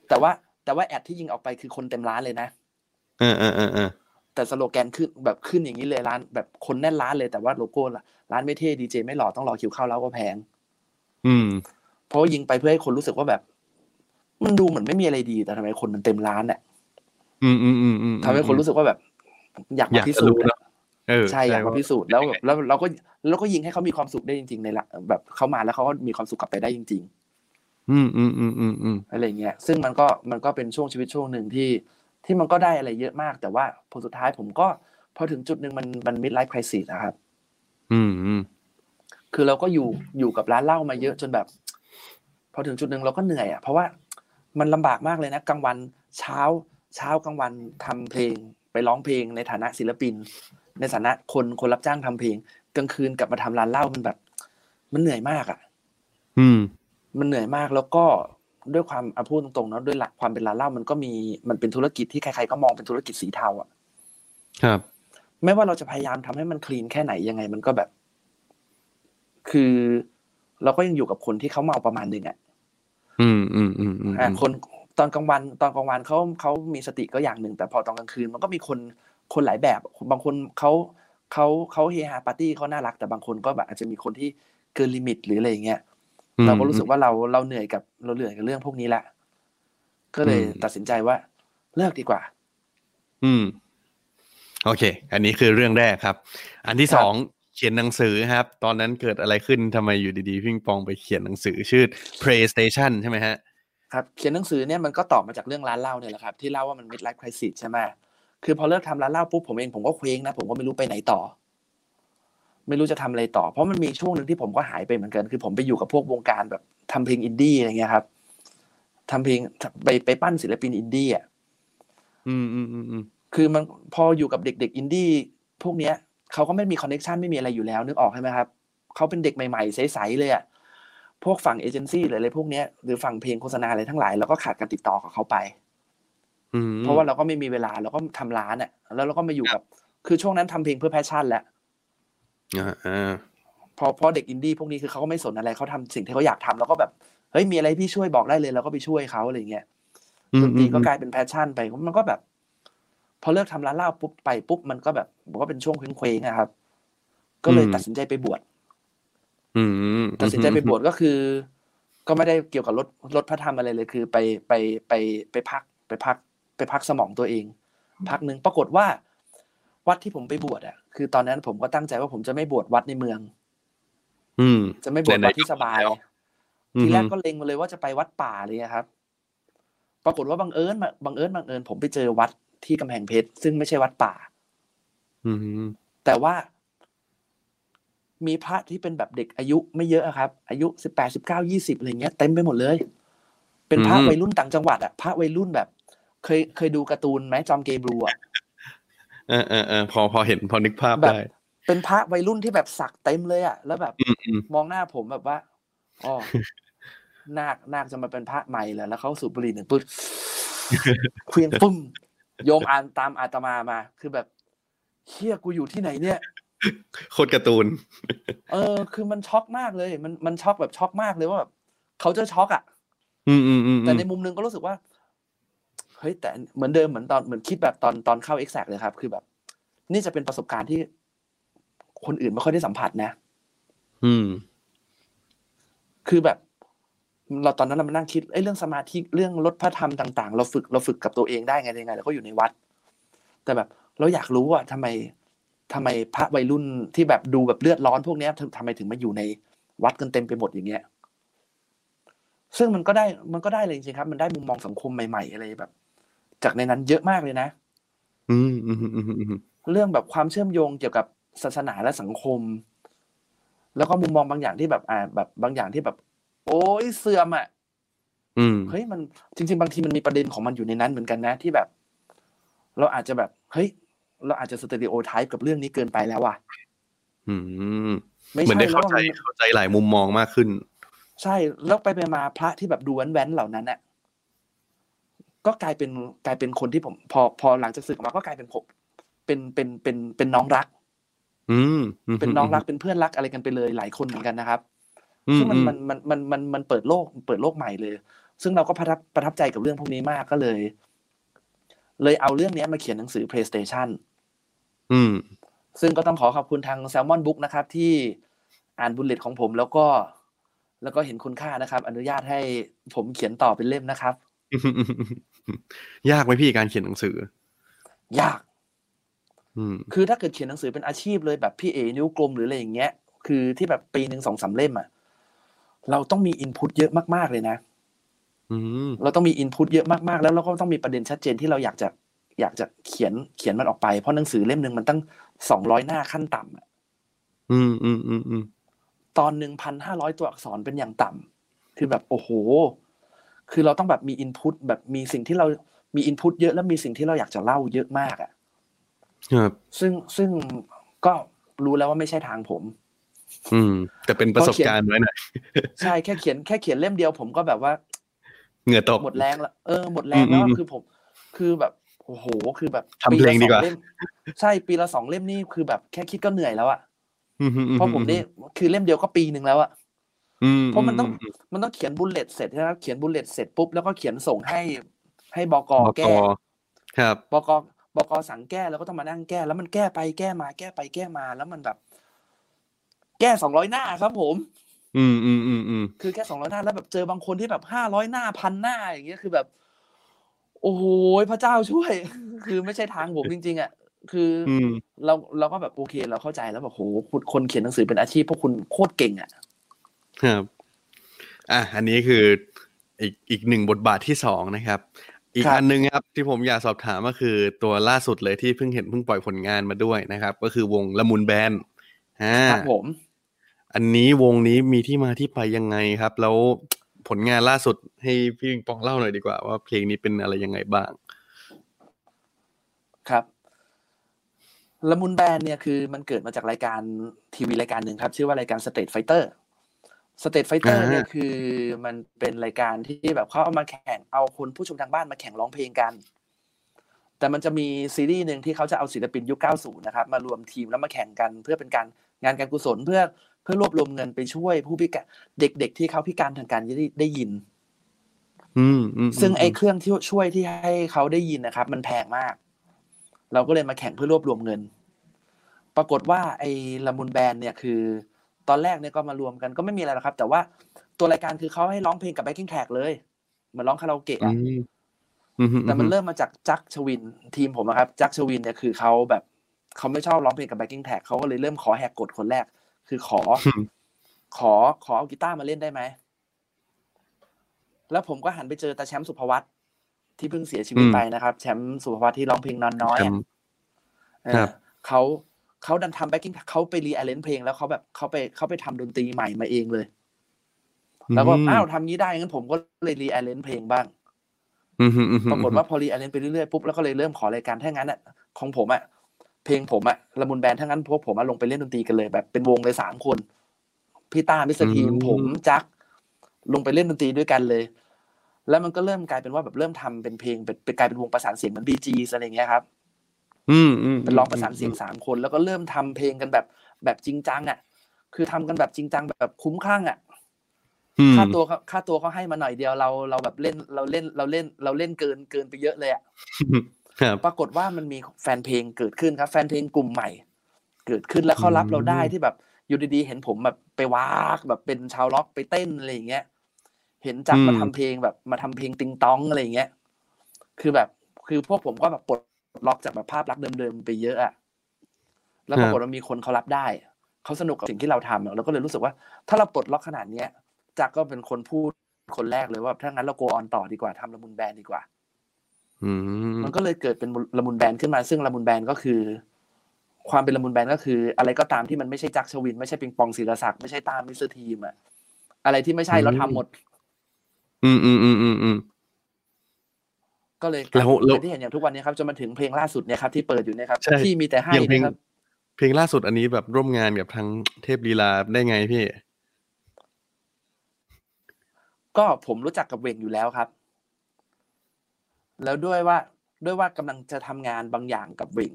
แต่ว่าแอดที่ยิงออกไปคือคนเต็มร้านเลยนะแต่สโลแกนขึ้นแบบขึ้นอย่างนี้เลยร้านแบบคนแน่นร้านเลยแต่ว่าโลโก้ร้านไม่เท่ดีเจไม่หล่อต้องรอคิวเข้าเหล้าก็แพงเพราะยิงไปเพื่อให้คนรู้สึกว่าแบบมันดูเหมือนไม่มีอะไรดีแต่ทำไมคนมันเต็มร้านเนี่ยทำให้คนรู้สึกว่าแบบอยากมาพิสูจน์ใช่อยากมาพิสูจน์แล้วเราก็ยิงให้เขามีความสุขได้จริงๆในละแบบเขามาแล้วเขาก็มีความสุขกลับไปได้จริงๆอะไรเงี้ยซึ่งมันก็เป็นช่วงชีวิตช่วงหนึ่งที่มันก็ได้อะไรเยอะมากแต่ว่าผลสุดท้ายผมก็พอถึงจุดหนึ่งมันมิดไลฟ์ไครซิสนะครับคือเราก็อยู่กับร้านเหล้ามาเยอะจนแบบพอถึงจุดหนึ่งเราก็เหนื่อยอ่ะเพราะว่ามันลำบากมากเลยนะกลางวันเช้า กลางวันทำเพลงไปร้องเพลงในฐานะศิลปินในฐานะคนรับจ้างทำเพลงกลางคืนกลับมาทำร้านเหล้ามันแบบมันเหนื่อยมากอ่ะมันเหนื่อยมากแล้วก็ด้วยความพูดตรงๆเนาะด้วยหลักความเป็นร้านเหล้ามันเป็นธุรกิจที่ใครๆก็มองเป็นธุรกิจสีเทาอ่ะครับไม่ว่าเราจะพยายามทำให้มันคลีนแค่ไหนยังไงมันก็แบบคือเราก็ยังอยู่กับคนที่เขาเมาประมาณนึงอ่ะคนตอนกลางวันเขามีสติก็อย่างหนึ่งแต่พอตอนกลางคืนมันก็มีคนหลายแบบบางคนเขาเฮฮาปาร์ตี้เขาน่ารักแต่บางคนก็แบบอาจจะมีคนที่เกินลิมิตหรืออะไรอย่างเงี้ยเราก็รู้สึกว่าเราเหนื่อยกับเรื่องพวกนี้ละก็เลยตัดสินใจว่าเลิกดีกว่าโอเคอันนี้คือเรื่องแรกครับอันที่สองเขียนหนังสือครับตอนนั้นเกิดอะไรขึ้นทำไมอยู่ดีๆพิงปองไปเขียนหนังสือชื่อ PlayStation ใช่ไหมฮะครับเขียนหนังสือเนี่ยมันก็ตอบมาจากเรื่องร้านเหล้าเนี่ยแหละครับที่เล่าว่ามัน Midlife Crisis ใช่ไหม คือพอเลิกทำร้านเหล้าปุ๊บผมเองผมก็เคว้งนะผมก็ไม่รู้ไปไหนต่อไม่รู้จะทำอะไรต่อเพราะมันมีช่วงนึงที่ผมก็หายไปเหมือนกันคือผมไปอยู่กับพวกวงการแบบทำเพลงอินดี้อะไรเงี้ยครับทำเพลงไปปั้นศิลปินอินดี้อ่ะคือมันพออยู่กับเด็กๆอินดี้พวกเนี้ยเขาก็ไม่มีคอนเนคชั่นไม่มีอะไรอยู่แล้วนึกออกใช่ไหมครับเขาเป็นเด็กใหม่ๆใสๆเลยอ่ะพวกฝั่งเอเจนซี่หรืออะไรพวกเนี้ยหรือฝั่งเพลงโฆษณาอะไรทั้งหลายเราก็ขาดการติดต่อกับเขาไปเพราะว่าเราก็ไม่มีเวลาเราก็ทำร้านอ่ะแล้วเราก็มาอยู่กับคือช่วงนั้นทำเพลงเพื่อแพชชั่นแล้วพอเด็กอินดี้พวกนี้คือเขาก็ไม่สนอะไรเขาทำสิ่งที่เขาอยากทำแล้วก็แบบเฮ้ยมีอะไรพี่ช่วยบอกได้เลยเราก็ไปช่วยเขาอะไรเงี้ยดนตรีก็กลายเป็นแพชชั่นไปมันก็แบบพอเลิกทำร้านเหล้าปุ๊บไปปุ๊บมันก็แบบมันก็เป็นช่วงเคว้งๆนะครับก็เลยตัดสินใจไปบวชตัดสินใจไปบวชก็คือก็ไม่ได้เกี่ยวกับรถพระธรรมอะไรเลยคือไปพักสมองตัวเองพักนึงปรากฏว่าวัดที่ผมไปบวชอ่ะคือตอนนั้นผมก็ตั้งใจว่าผมจะไม่บวชวัดในเมืองจะไม่บวชวัดที่สบายทีแรกก็เล็งมาเลยว่าจะไปวัดป่าเลยครับปรากฏว่าบังเอิญผมไปเจอวัดที่กำแพงเพชรซึ่งไม่ใช่วัดป่าแต่ว่ามีพระที่เป็นแบบเด็กอายุไม่เยอะครับอายุ18, 19, 20อะไรเงี้ยเต็มไปหมดเลยเป็นพระวัยรุ่นต่างจังหวัดอ่ะพระวัยรุ่นแบบเคยดูการ์ตูนไหมจอมเกย์บลูอ่ะพอเห็นพอนึกภาพได้เป็นพระวัยรุ่นที่แบบสักเต็มเลยอ่ะแล้วแบบมองหน้าผมแบบว่าอ๋อนาคจะมาเป็นพระใหม่เหรอแล้วเขาสูบบุหรี่หนึ่งปุ๊บเควียงปุ้มโยมอ่านตามอาตมามาคือแบบเฮียกูอยู่ที่ไหนเนี่ยโคตรการ์ตูนคือมันช็อกมากเลยมันช็อกแบบช็อกมากเลยว่าแบบเขาจะช็อกอ่ะแต่ในมุมนึงก็รู้สึกว่าเฮ้ยแต่เหมือนเดิมเหมือนคิดแบบตอนเข้า Exact เลยครับคือแบบนี่จะเป็นประสบการณ์ที่คนอื่นไม่ค่อยได้สัมผัสนะคือแบบเราตอนนั้นเรามานั่งคิดเรื่องสมาธิเรื่องลดพระธรรมต่างๆเราฝึกกับตัวเองได้ไงแล้วก็อยู่ในวัดแต่แบบเราอยากรู้ว่าทำไมพระวัยรุ่นที่แบบดูแบบเลือดร้อนพวกนี้ทำไมถึงมาอยู่ในวัดกันเต็มไปหมดอย่างเงี้ยซึ่งมันก็ได้เลยจริงๆครับมันได้มุมมองสังคมใหม่ๆอะไรแบบจากในนั้นเยอะมากเลยนะเรื่องแบบความเชื่อมโยงเกี่ยวกับศาสนาและสังคมแล้วก็มุมมองบางอย่างที่แบบแบบบางอย่างที่แบบโอ้ยเสื่อมอ่ะเฮ้ยมันจริงๆบางทีมันมีประเด็นของมันอยู่ในนั้นเหมือนกันนะที่แบบเราอาจจะแบบเฮ้ยเราอาจจะสเตอริโอไทป์กับเรื่องนี้เกินไปแล้วว่ะเหมือนได้เข้าใจหลายมุมมองมากขึ้นใช่แล้วไปมาพระที่แบบดูแว้นเหล่านั้นน่ะก็กลายเป็นคนที่ผมพอหลังจากศึกออกมาก็กลายเป็นผมเป็นน้องรักเป็นน้องรักเป็นเพื่อนรักอะไรกันไปเลยหลายคนเหมือนกันนะครับซึ่งมันเปิดโลกใหม่เลยซึ่งเราก็ประทับใจกับเรื่องพวกนี้มากก็เลยเอาเรื่องนี้มาเขียนหนังสือ PlayStation ซึ่งก็ต้องขอขอบคุณทาง Salmon Book นะครับที่อ่านบุลเลตของผมแล้วก็เห็นคุณค่านะครับอนุญาตให้ผมเขียนต่อเป็นเล่มนะครับยากไหมพี่การเขียนหนังสือยากคือถ้าเกิดเขียนหนังสือเป็นอาชีพเลยแบบพี่เอนิ้วกลมหรืออะไรอย่างเงี้ยคือที่แบบปีนึง 2-3 เล่มอ่ะเราต้องมีอินพุตเยอะมากๆเลยนะเราต้องมีอินพุตเยอะมากๆแล้วเราก็ต้องมีประเด็นชัดเจนที่เราอยากจะเขียนมันออกไปเพราะหนังสือเล่มนึงมันตั้ง200หน้าขั้นต่ำอ่ะตอน 1,500 ตัวอักษรเป็นอย่างต่ำคือแบบโอ้โหคือเราต้องแบบมีอินพุตแบบมีสิ่งที่เรามีอินพุตเยอะแล้วมีสิ่งที่เราอยากจะเล่าเยอะมากอ่ะครับซึ่งก็รู้แล้วว่าไม่ใช่ทางผมแต่เป็นประสบการณ์ไว้หน่อยใช่แค่เขียนเล่มเดียวผมก็แบบว่าเหงื่อตกหมดแรงแล้วหมดแรงแล้วคือผมคือแบบโอ้โหคือแบบทำเพลงดีกว่าใช่ปีละ2 เล่มนี่คือแบบแค่คิดก็เหนื่อยแล้วอ่ะเพราะผมนี่คือเล่มเดียวก็ปีนึงแล้วอะเพราะมันต้องเขียนบุลเลตเสร็จนะครับเขียนบุลเลตเสร็จปุ๊บแล้วก็เขียนส่งให้บก.แก้ครับบก.สั่งแก้แล้วก็ต้องมานั่งแก้แล้วมันแก้ไปแก้มาแก้ไปแก้มาแล้วมันแบบแก้200หน้าครับผมคือแค่200หน้าแล้วแบบเจอบางคนที่แบบ500หน้า 1,000 หน้าอย่างเงี้ยคือแบบโอ้โหพระเจ้าช่วยคือไม่ใช่ทางผมจริงๆอะคือเราก็แบบโอเคเราเข้าใจแล้วแบบโหคนเขียนหนังสือเป็นอาชีพพวกคุณโคตรเก่งอ่ะครับอันนี้คืออีก1 บทบาทที่2นะครับ อีกอันนึงครับที่ผมอยากสอบถามก็คือตัวล่าสุดเลยที่เพิ่งปล่อยผลงานมาด้วยนะครับก็คือวงละมุนแบนด์ครับผมอันนี้วงนี้มีที่มาที่ไปยังไงครับแล้วผลงานล่าสุดให้พี่ปิงปองเล่าหน่อยดีกว่าว่าเพลงนี้เป็นอะไรยังไงบ้างครับละมุนแบนด์เนี่ยคือมันเกิดมาจากรายการทีวีรายการหนึ่งครับชื่อว่ารายการ Stage Fighter Stage Fighter เนี่ยคือมันเป็นรายการที่แบบเขาเอามาแข่งเอาคนผู้ชมทางบ้านมาแข่งร้องเพลงกันแต่มันจะมีซีรีส์นึงที่เขาจะเอาศิลปินยุค90นะครับมารวมทีมแล้วมาแข่งกันเพื่อเป็นการงานการกุศลเพื่อรวบรวมเงินไปช่วยผู้พิการเด็กๆที่เขาพิการทางการได้ยินซึ่งไอ้เครื่องที่ช่วยที่ให้เขาได้ยินนะครับมันแพงมากเราก็เลยมาแข่งเพื่อรวบรวมเงินปรากฏว่าไอ้ละมุนแบนด์เนี่ยคือตอนแรกเนี่ยก็มารวมกันก็ไม่มีอะไรหรอกครับแต่ว่าตัวรายการคือเขาให้ร้องเพลงกับแบ็คกิ้งแทร็กเลยเหมือนร้องคาราโอเกะแต่มันเริ่มมาจากจักชวินทีมผมนะครับจักชวินเนี่ยคือเขาแบบเขาไม่ชอบร้องเพลงกับแบ็คกิ้งแทร็กเขาก็เลยเริ่มขอแหกกฎคนแรกคือขอเอากีตาร์มาเล่นได้ไหมแล้วผมก็หันไปเจอตาแชมป์สุภวัฒน์ที่เพิ่งเสียชีวิตไปนะครับแชมป์สุภวัฒน์ที่ร้องเพลงนอนน้อยเขาดันทำแบ็คกิ้งเขาไปรีอาร์เรนจ์เพลงแล้วเขาแบบเขาไปทำดนตรีใหม่มาเองเลยแล้วก็อ้าวทำนี้ได้งั้นผมก็เลยรีอาร์เรนจ์เพลงบ้างปรากฏว่าพอรีอาร์เรนจ์ไปเรื่อยๆปุ๊บแล้วก็เลยเริ่มขอรายการถ้างั้นอ่ะของผมอ่ะเพลงผมอ่ะละมุนแบนด์ถ้างั้นพวกผมอ่ะลงไปเล่นดนตรีกันเลยแบบเป็นวงเลย3คนพี่ต้ามิสเตอร์ทีมผมจั๊กลงไปเล่นดนตรีด้วยกันเลยแล้วมันก็เริ่มกลายเป็นว่าแบบเริ่มทำเป็นเพลงเป็นกลายเป็นวงประสานเสียงเหมือนบีจีอะไรอย่างเงี้ยครับเป็นร้องประสานเสียง3คนแล้วก็เริ่มทำเพลงกันแบบจริงจังอ่ะคือทำกันแบบจริงจังแบบคุ้มคลั่งอ่ะค่าตัวเขาให้มาหน่อยเดียวเราแบบเล่นเราเล่นเกินไปเยอะเลยอ่ะปรากฏว่ามันมีแฟนเพลงเกิดขึ้นครับแฟนเพลงกลุ่มใหม่เกิดขึ้นแล้วเขารับเราได้ที่แบบอยู่ดีๆเห็นผมแบบไปวากแบบเป็นชาวล็อกไปเต้นอะไรอย่างเงี้ยเห็นจักมาทำเพลงแบบมาทำเพลงติงตองอะไรอย่างเงี้ยคือพวกผมก็แบบปลดล็อกจากแบบภาพลักษณ์เดิมๆไปเยอะอะแล้วปรากฏว่ามีคนเขารับได้เขาสนุกกับสิ่งที่เราทำเราก็เลยรู้สึกว่าถ้าเราปลดล็อกขนาดเนี้ยจักก็เป็นคนพูดคนแรกเลยว่าถ้างั้นเราโกออนต่อดีกว่าทำละมุนแบนด์ดีกว่ามันก็เลยเกิดเป็นละมุนแบนด์ขึ้นมาซึ่งละมุนแบนด์ก็คือความเป็นละมุนแบนด์ก็คืออะไรก็ตามที่มันไม่ใช่จักรชวินไม่ใช่ปิงปองศิลศักดิ์ไม่ใช่ตามมิสเตอร์ทีมอะอะไรที่ไม่ใช่เราทำหมดก็เลยที่เห็นอย่างทุกวันนี้ครับจนมาถึงเพลงล่าสุดเนี่ยครับที่เปิดอยู่นะครับที่มีแต่ให้นะครับเพลงล่าสุดอันนี้แบบร่วมงานกับทางเทพลีลาได้ไงพี่ก็ผมรู้จักกับเวงอยู่แล้วครับแล้วด้วยว่ากำลังจะทำงานบางอย่างกับเวง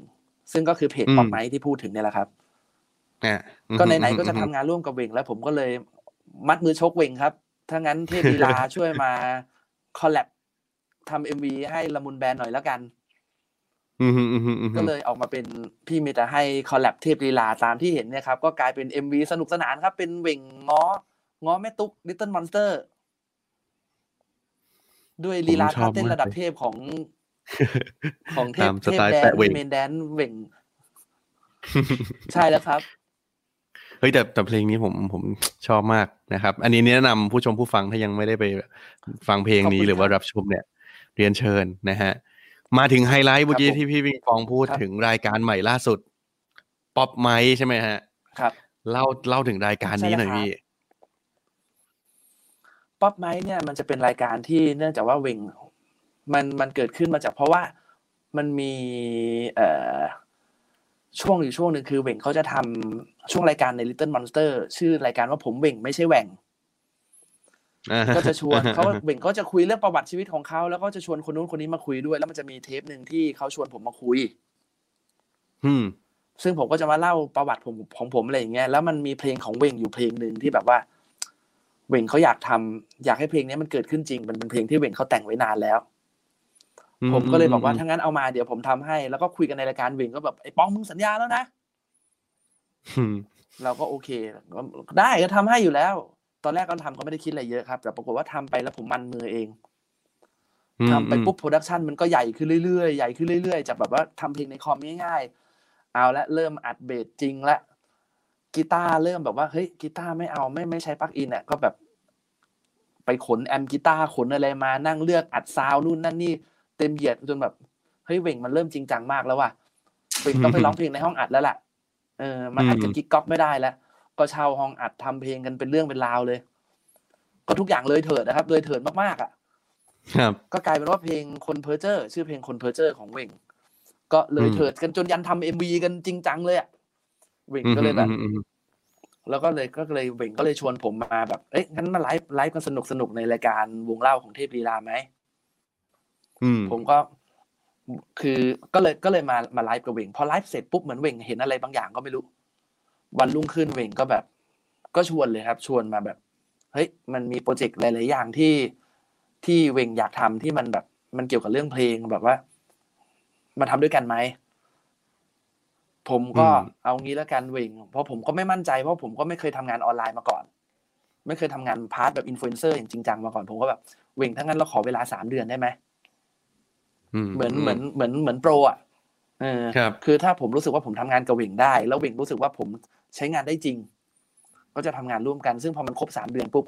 ซึ่งก็คือเพจป๊อปไมค์ที่พูดถึงเนี่ยแหละครับก็ไหนๆก็จะทำงานร่วมกับเวงแล้วผมก็เลยมัดมือชกเวงครับถ้างั้นเทพลีลาช่วยมาคอลแลบทำ MV ให้ละมุนแบนด์หน่อยแล้วกันก็เลยออกมาเป็นพี่มีแต่ให้คอลแลบเทพลีลาตามที่เห็นเนี่ยครับก็กลายเป็น MV สนุกสนานครับเป็นเว่งง้อแม่ตุ๊ก Little Monster ด้วยลีลาท่าเต้นระดับเทพของเทพแดนเมนแดนเว่งใช่แล้วครับเฮ้ยแต่เพลงนี้ผมชอบมากนะครับอันนี้แนะนำผู้ชมผู้ฟังถ้ายังไม่ได้ไปฟังเพลงนี้หรือว่ารับชมเนี่ยเรียนเชิญนะฮะมาถึงไฮไลท์เมื่อกี้ที่พี่ปิงปองพูดถึงรายการใหม่ล่าสุดป๊อปไมค์ใช่ไหมฮะครับเล่าถึงรายการนี้หน่อยพี่ป๊อปไมค์เนี่ยมันจะเป็นรายการที่เนื่องจากว่าเวงมันเกิดขึ้นมาจากเพราะว่ามันมีช่วงหนึ่งคือเวงเขาจะทำช่วงรายการใน Little Monster ชื่อรายการว่าผมเวงไม่ใช่แหว่งก็จะชวนเขาเบ่งก็จะคุยเรื่องประวัติชีวิตของเขาแล้วก็จะชวนคนนู้นคนนี้มาคุยด้วยแล้วมันจะมีเทปหนึ่งที่เขาชวนผมมาคุยซึ่งผมก็จะมาเล่าประวัติผมของผมอะไรอย่างเงี้ยแล้วมันมีเพลงของเบ่งอยู่เพลงหนึ่งที่แบบว่าเบ่งเขาอยากให้เพลงนี้มันเกิดขึ้นจริงมันเป็นเพลงที่เบ่งเขาแต่งไว้นานแล้วผมก็เลยบอกว่าถ้างั้นเอามาเดี๋ยวผมทำให้แล้วก็คุยกันในรายการเบ่งก็แบบไอ้ป้องมึงสัญญาแล้วนะเราก็โอเคได้ก็ทำให้อยู่แล้วตอนแรกก็ทำก็ไม่ได้คิดอะไรเยอะครับแต่ปรากฏว่าทำไปแล้วผมมันมือเองทำไปปุ๊บโปรดักชันมันก็ใหญ่ขึ้นเรื่อยๆใหญ่ขึ้นเรื่อยๆจากแบบว่าทำเพลงในคอมง่ายๆเอาละเริ่มอัดเบสจริงละกีตาร์เริ่มแบบว่าเฮ้ยกีตาร์ไม่เอาไม่ใช้ปลั๊กอินอ่ะก็แบบไปขนแอมกีตาร์ขนอะไรมานั่งเลือกอัดซาวนู่นนั่นนี่ เต็มเหยียดจนแบบเฮ้ยเว่งมันเริ่มจริงจังมากแล้วว่ะเว่งต้องไปร้องเพลงในห้องอัดแล้วล่ะมันอาจจะกิ๊กก๊อกไม่ได้แล้วก็เช่าห้องอัดทำเพลงกันเป็นเรื่องเป็นราวเลยก็ทุกอย่างเลยเถิดนะครับเลยเถิดมากๆอ่ะครับก็กลายเป็นว่าเพลงคนเพ้อเจ้อชื่อเพลงคนเพ้อเจ้อของเว่งก็เลยเถิดกันจนยันทำ MV กันจริงจังเลยอ่ะเว่งก็เลยแบบแล้วก็เลยเว่งก็เลยชวนผมมาแบบเอ๊ะงั้นมาไลฟ์กันสนุกๆในรายการวงเล่าของเทพลีลาไหมผมก็คือก็เลยมาไลฟ์กับเว่งพอไลฟ์เสร็จปุ๊บเหมือนเว่งเห็นอะไรบางอย่างก็ไม่รู้วันรุ่งขึ้นเว่งก็แบบก็ชวนเลยครับชวนมาแบบเฮ้ยมันมีโปรเจกต์หลายๆอย่างที่เว่งอยากทำที่มันแบบมันเกี่ยวกับเรื่องเพลงแบบว่ามาทำด้วยกันไหมผมก็เอางี้แล้วกันเว่งเพราะผมก็ไม่มั่นใจเพราะผมก็ไม่เคยทำงานออนไลน์มาก่อนไม่เคยทำงานพาร์ทแบบอินฟลูเอนเซอร์อย่างจริงจังมาก่อนผมก็แบบเว่งถ้างั้นเราขอเวลา3 เดือนได้ไหมเหมือนโปรอ่ะคือถ้าผมรู้สึกว่าผมทำงานกับเว่งได้แล้วเว่งรู้สึกว่าผมใช้งานได้จริงก็จะทำงานร่วมกันซึ่งพอมันครบ3 เดือนปุ๊บ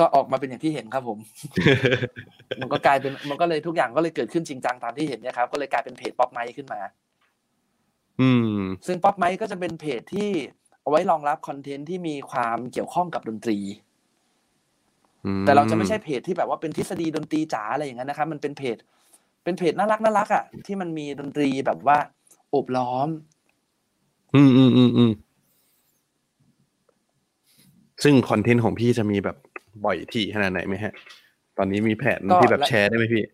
ก็ออกมาเป็นอย่างที่เห็นครับผม มันก็กลายเป็นมันก็เลยทุกอย่างก็เลยเกิดขึ้นจริงจังตามที่เห็นเนี่ยครับก็เลยกลายเป็นเพจป๊อปไมค์ขึ้นมาซึ่งป๊อปไมค์ก็จะเป็นเพจที่เอาไว้รองรับคอนเทนต์ที่มีความเกี่ยวข้องกับดนตรีแต่เราจะไม่ใช่เพจที่แบบว่าเป็นทฤษฎีดนตรีจ๋าอะไรอย่างนั้นนะครับมันเป็นเพจน่ารักน่ารักอ่ะที่มันมีดนตรีแบบว่าโอบล้อมซึ่งคอนเทนต์ของพี่จะมีแบบบ่อยที่ขนาดไหนไหมฮะตอนนี้มีแผนที่แบบแชร์ได้ไหมพี่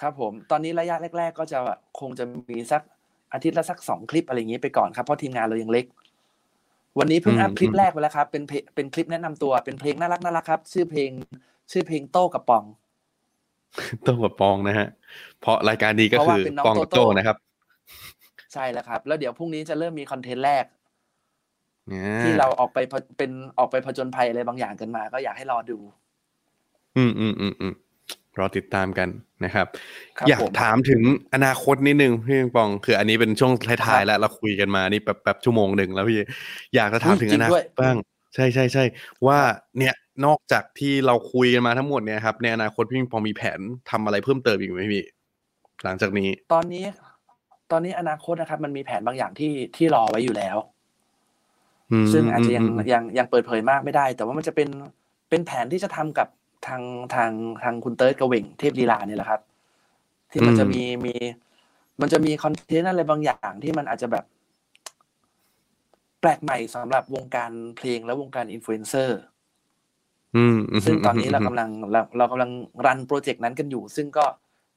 ครับผมตอนนี้ระยะแรกๆก็จะคงจะมีสักอาทิตย์ละสัก2 คลิปอะไรอย่างนี้ไปก่อนครับเพราะทีมงานเรายังเล็กวันนี้เพิ่งอัพคลิปแรกไปแล้วครับเป็นคลิปแนะนำตัวเป็นเพลงน่ารักน่ารักครับชื่อเพลงโต้กับปองโต้กับปองนะฮะเพราะรายการนี้ก็คือปองกับโต้นะครับใช่แล้วครับแล้วเดี๋ยวพรุ่งนี้จะเริ่มมีคอนเทนต์แรกที่เราออกไปผจญภัยอะไรบางอย่างกันมาก็อยากให้รอดูรอติดตามกันนะครับอยากถามถึงอนาคตนิดนึงพี่ปองคืออันนี้เป็นช่วงท้ายๆแล้วเราคุยกันมานี่แบบ1 ชั่วโมงแล้วพี่อยากจะถามถึงอนาคตบ้างใช่ๆๆว่าเนี่ยนอกจากที่เราคุยกันมาทั้งหมดเนี่ยครับในอนาคตพี่ปองมีแผนทำอะไรเพิ่มเติมอีกไหมพี่หลังจากนี้ตอนนี้อนาคตนะครับมันมีแผนบางอย่างที่รอไว้อยู่แล้วซึ่งอาจจะยังเปิดเผยมากไม่ได้แต่ว่ามันจะเป็นแผนที่จะทำกับทางคุณเติร์ดกระเว่งเทพลีลาเนี่ยแหละครับที่มันจะมีคอนเทนต์อะไรบางอย่างที่มันอาจจะแบบแปลกใหม่สำหรับวงการเพลงและวงการอินฟลูเอนเซอร์ซึ่งตอนนี้เรากำลังรันโปรเจกต์นั้นกันอยู่ซึ่งก็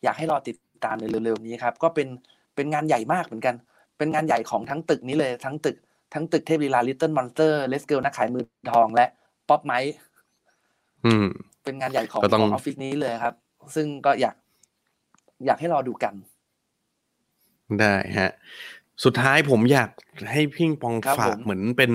อยากให้รอติดตามในเร็วๆนี้ครับก็เป็นงานใหญ่มากเหมือนกันเป็นงานใหญ่ของทั้งตึกนี้เลยทั้งตึกเทพลีลา Little Monster Let's Girl นักขายมือทองและ Popmix เป็นงานใหญ่ของออฟฟิศนี้เลยครับซึ่งก็อยากให้รอดูกันได้ฮะสุดท้ายผมอยากให้พี่ปองฝากเหมือนเป็น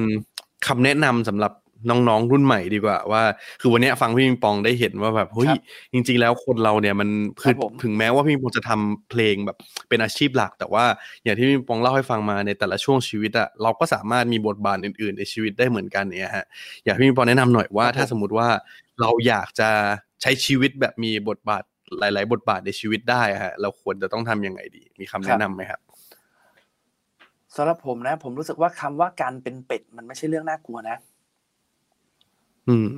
คำแนะนำสำหรับน้องๆรุ่นใหม่ดีกว่าว่าคือวันนี้ฟังพี่ปองได้เห็นว่าแบบเฮ้ยจริงๆแล้วคนเราเนี่ยมันคือถึงแม้ว่าพี่ปองจะทำเพลงแบบเป็นอาชีพหลักแต่ว่าอย่างที่พี่ปองเล่าให้ฟังมาในแต่ละช่วงชีวิตอะเราก็สามารถมีบทบาทอื่นๆในชีวิตได้เหมือนกันเนี่ยฮะอยากให้พี่ปองแนะนำหน่อยว่าถ้าสมมติว่าเราอยากจะใช้ชีวิตแบบมีบทบาทหลายๆบทบาทในชีวิตได้ฮะเราควรจะต้องทำยังไงดีมีคำแนะนำไหมครับสำหรับผมนะผมรู้สึกว่าคำว่าการเป็นเป็ดมันไม่ใช่เรื่องน่ากลัวนะ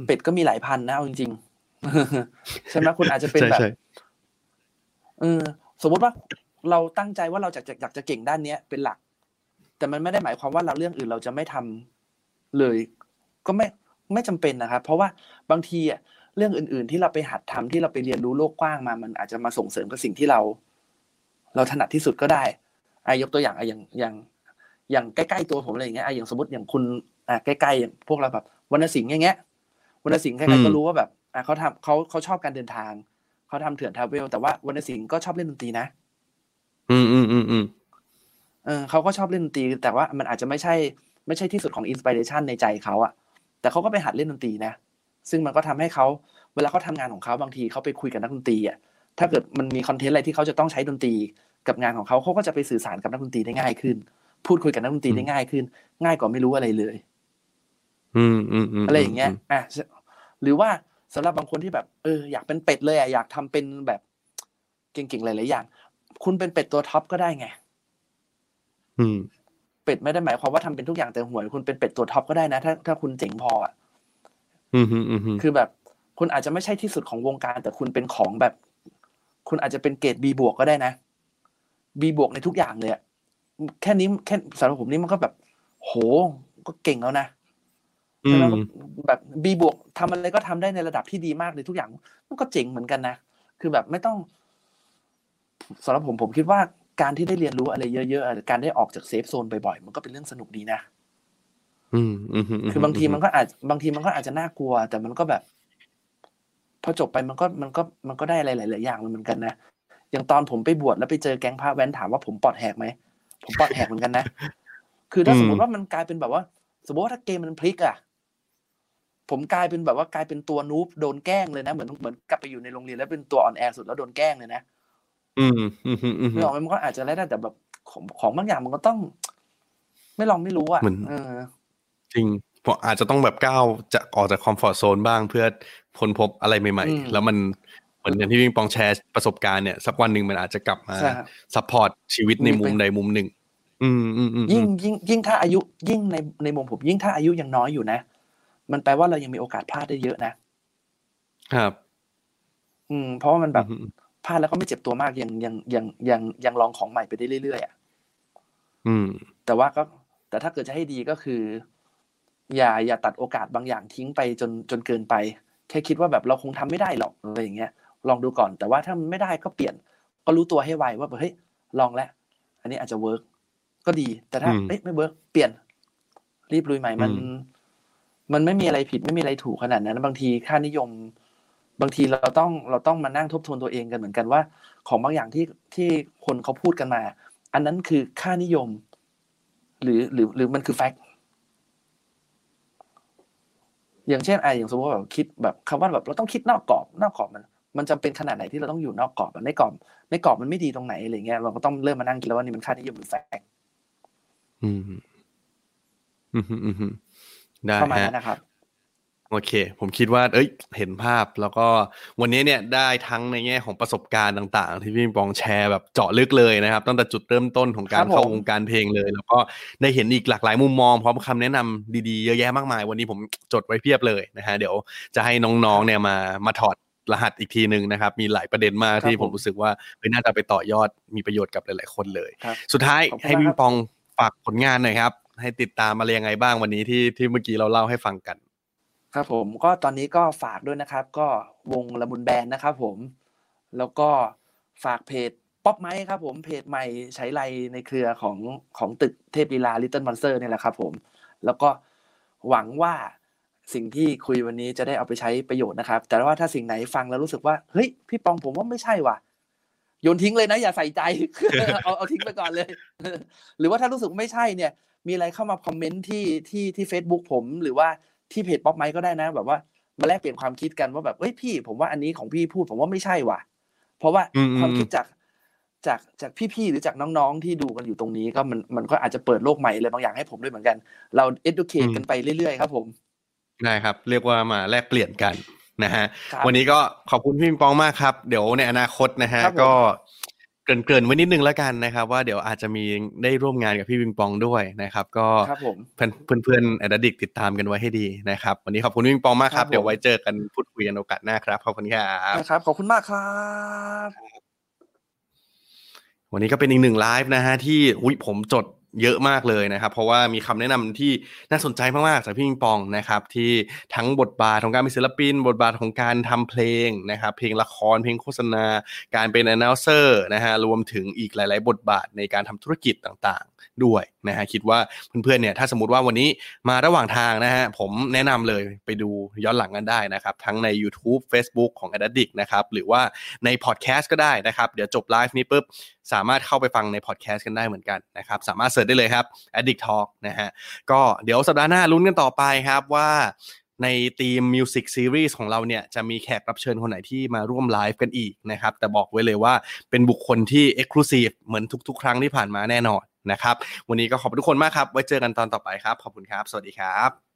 เป็ดก็มีหลายพันนะเอาจริงๆใช่ไหมคุณอาจจะเป็นแบบสมมติว่าเราตั้งใจว่าเราอยากจะเก่งด้านนี้เป็นหลักแต่มันไม่ได้หมายความว่าเราเรื่องอื่นเราจะไม่ทำเลยก็ไม่จำเป็นนะครับเพราะว่าบางทีอ่ะเรื่องอื่นๆที่เราไปหัดทำที่เราไปเรียนรู้โลกกว้างมามันอาจจะมาส่งเสริมกับสิ่งที่เราถนัดที่สุดก็ได้ยกตัวอย่างอย่างใกล้ๆตัวผมอะไรอย่างเงี้ยอย่างสมมติอย่างคุณใกล้ๆอย่างพวกเราแบบวรรณสิงห์อย่างเงี้ยวรรณสิงห์ใครๆก็รู้ว่าแบบเขาชอบการเดินทางเขาทำเถื่อนทราเวลแต่ว่าวรรณสิงห์ก็ชอบเล่นดนตรีนะเขาก็ชอบเล่นดนตรีแต่ว่ามันอาจจะไม่ใช่ที่สุดของอินสปิเรชันในใจเขาอะแต่เขาก็ไปหัดเล่นดนตรีนะซึ่งมันก็ทำให้เขาเวลาเขาทำงานของเขาบางทีเขาไปคุยกับนักดนตรีอะถ้าเกิดมันมีคอนเทนต์อะไรที่เขาจะต้องใช้ดนตรีกับงานของเขาเขาก็จะไปสื่อสารกับนักดนตรีได้ง่ายขึ้นพูดคุยกับนักดนตรีได้ง่ายขึ้นง่ายกว่าไม่รู้อะไรเลยอะไรอย่างเงี้ยหรือว่า สำหรับบางคนที่แบบอยากเป็นเป็ดเลยอ่ะอยากทำเป็นแบบเก่งๆหลายๆอย่างคุณเป็นเป็ดตัวท็อปก็ได้ไงเป็ดไม่ได้หมายความว่าทำเป็นทุกอย่างแต่หวยคุณเป็นเป็ดตัวท็อปก็ได้นะถ้าคุณเจ๋งพออ่ะคือแบบคุณอาจจะไม่ใช่ที่สุดของวงการแต่คุณเป็นของแบบคุณอาจจะเป็นเกรด B บวกก็ได้นะ B บวกในทุกอย่างเลยอ่ะแค่นี้แค่สำหรับผมนี่มันก็แบบโหก็เก่งแล้วนะแล้วแบบ B บวกทำอะไรก็ทำได้ในระดับที่ดีมากเลยทุกอย่างมันก็เจ๋งเหมือนกันนะคือแบบไม่ต้องสำหรับผมคิดว่าการที่ได้เรียนรู้อะไรเยอะๆการได้ออกจากเซฟโซนบ่อยๆมันก็เป็นเรื่องสนุกดีนะคือบางทีมันก็อาจจะน่ากลัวแต่มันก็แบบพอจบไปมันก็ได้อะไรหลายๆอย่างเหมือนกันนะอย่างตอนผมไปบวชแล้วไปเจอแก๊งพระแว้นถามว่าผมปอดแหกไหมผมปอดแหกเหมือนกันนะคือถ้าสมมติว่ามันกลายเป็นแบบว่าสมมติว่าถ้าเกมมันพลิกอ่ะผมกลายเป็นตัวนูบโดนแกล้งเลยนะเหมือนกลับไปอยู่ในโรงเรียนแล้วเป็นตัวอ่อนแอสุดแล้วโดนแกล้งเลยนะเรื่องมันก็อาจจะได้แต่แบบของบางอย่างมันก็ต้องไม่ลองไม่รู้อ่ะจริงเพราะอาจจะต้องแบบก้าวจะออกจากคอมฟอร์ตโซนบ้างเพื่อค้นพบอะไรใหม่ๆแล้วมันเหมือนอย่างที่วิ่งปองแชร์ประสบการณ์เนี่ยสักวันหนึ่งมันอาจจะกลับมาซัพพอร์ตชีวิตในมุมใดมุมหนึ่งยิ่งถ้าอายุยิ่งในมุมผมยิ่งถ้าอายุยังน้อยอยู่นะมันแปลว่าเรายังมีโอกาสพลาดได้เยอะนะครับเพราะว่ามันแบบพลาดแล้วก็ไม่เจ็บตัวมากยังลองของใหม่ไปได้เรื่อยๆอ่ะแต่ว่าก็แต่ถ้าเกิดจะให้ดีก็คืออย่าตัดโอกาสบางอย่างทิ้งไปจนเกินไปแค่คิดว่าแบบเราคงทำไม่ได้หรอกอะไรอย่างเงี้ยลองดูก่อนแต่ว่าถ้าไม่ได้ก็เปลี่ยนก็รู้ตัวให้ไวว่าแบบเฮ้ยลองแล้วอันนี้อาจจะเวิร์กก็ดีแต่ถ้าไม่เวิร์กเปลี่ยนรีบลุยใหม่มันไม่มีอะไรผิดไม่มีอะไรถูกขนาดนั้นบางทีค่านิยมบางทีเราต้องมานั่งทบทวนตัวเองกันเหมือนกันว่าของบางอย่างที่คนเขาพูดกันมาอันนั้นคือค่านิยมหรือมันคือแฟกต์อย่างเช่นอย่างสมมติว่าแบบคิดแบบคำว่าแบบเราต้องคิดนอกกรอบมันจำเป็นขนาดไหนที่เราต้องอยู่นอกกรอบมันในกรอบมันไม่ดีตรงไหนอะไรเงี้ยเราก็ต้องเริ่มมานั่งคิดแล้วว่านี่มันค่านิยมหรือแฟกต์ได้นะครับโอเคผมคิดว่าเห็นภาพแล้วก็วันนี้เนี่ยได้ทั้งในแง่ของประสบการณ์ต่างๆที่พี่ปองแชร์แบบเจาะลึกเลยนะครับตั้งแต่จุดเริ่มต้นของการเข้าวงการเพลงเลยแล้วก็ได้เห็นอีกหลากหลายมุมมองพร้อมคำแนะนำดีๆเยอะแยะมากมายวันนี้ผมจดไว้เพียบเลยนะฮะเดี๋ยวจะให้น้องๆเนี่ยมาถอดรหัสอีกทีนึงนะครับมีหลายประเด็นมากที่ผมรู้สึกว่าน่าจะไปต่อยอดมีประโยชน์กับหลายๆคนเลยสุดท้ายให้พี่ปองฝากผลงานหน่อยครับให้ติดตามมายังไงบ้างวันนี้ที่เมื่อกี้เราเล่าให้ฟังกันครับผมก็ตอนนี้ก็ฝากด้วยนะครับก็วงละมุนแบนด์นะครับผมแล้วก็ฝากเพจป๊อปไมค์ครับผมเพจใหม่ใช้ไลในเครือของตึกเทพลีลา Little Monster เนี่ยแหละครับผมแล้วก็หวังว่าสิ่งที่คุยวันนี้จะได้เอาไปใช้ประโยชน์นะครับแต่ว่าถ้าสิ่งไหนฟังแล้วรู้สึกว่าเฮ้ยพี่ปองผมว่าไม่ใช่ว่ะโยนทิ้งเลยนะอย่าใส่ใจ เอาทิ้งไปก่อนเลย หรือว่าถ้ารู้สึกไม่ใช่เนี่ยมีอะไรเข้ามาคอมเมนต์ที่ Facebook ผมหรือว่าที่เพจป๊อปไมค์ก็ได้นะแบบว่ามาแลกเปลี่ยนความคิดกันว่าแบบเฮ้ยพี่ผมว่าอันนี้ของพี่พูดผมว่าไม่ใช่ว่ะเพราะว่าความคิดจากพี่ๆหรือจากน้องๆที่ดูกันอยู่ตรงนี้ก็มันก็อาจจะเปิดโลกใหม่อะไรบางอย่างให้ผมด้วยเหมือนกันเรา educate กันไปเรื่อยๆครับผมได้ครับเรียกว่ามาแลกเปลี่ยนกันนะฮะวันนี้ก็ขอบคุณพี่ปองมากครับเดี๋ยวในอนาคตนะฮะก็เกริ่นไว้นิดนึงแล้วกันนะครับว่าเดี๋ยวอาจจะมีได้ร่วมงานกับพี่ปิงปองด้วยนะครับก็เพื่อนๆแอดดิกติดตามกันไว้ให้ดีนะครับวันนี้ขอบคุณพี่ปิงปองมากครับเดี๋ยวไว้เจอกันพูดคุยกันโอกาสหน้าครับขอบคุณครับนะครับขอบคุณมากครับวันนี้ก็เป็นอีก1ไลฟ์นะฮะที่ผมจดเยอะมากเลยนะครับเพราะว่ามีคำแนะนำที่น่าสนใจมากๆจากพี่ปิงปองนะครับที่ทั้งบทบาทของการเป็นศิลปินบทบาทของการทำเพลงนะครับเพลงละครเพลงโฆษณาการเป็น announcer นะฮะรวมถึงอีกหลายๆบทบาทในการทำธุรกิจต่างๆด้วยนะฮะคิดว่าเพื่อนๆเนี่ยถ้าสมมติว่าวันนี้มาระหว่างทางนะฮะผมแนะนำเลยไปดูย้อนหลังกันได้นะครับทั้งใน YouTube Facebook ของ Addict นะครับหรือว่าใน podcast ก็ได้นะครับเดี๋ยวจบไลฟ์นี้ปุ๊บสามารถเข้าไปฟังในพอดแคสต์กันได้เหมือนกันนะครับสามารถเสิร์ชได้เลยครับ Addict Talk นะฮะก็เดี๋ยวสัปดาห์หน้าลุ้นกันต่อไปครับว่าในทีม Music Series ของเราเนี่ยจะมีแขกรับเชิญคนไหนที่มาร่วมไลฟ์กันอีกนะครับแต่บอกไว้เลยว่าเป็นบุคคลที่ Exclusive เหมือนทุกๆครั้งที่ผ่านมาแน่นอนนะครับวันนี้ก็ขอบคุณทุกคนมากครับไว้เจอกันตอนต่อไปครับขอบคุณครับสวัสดีครับ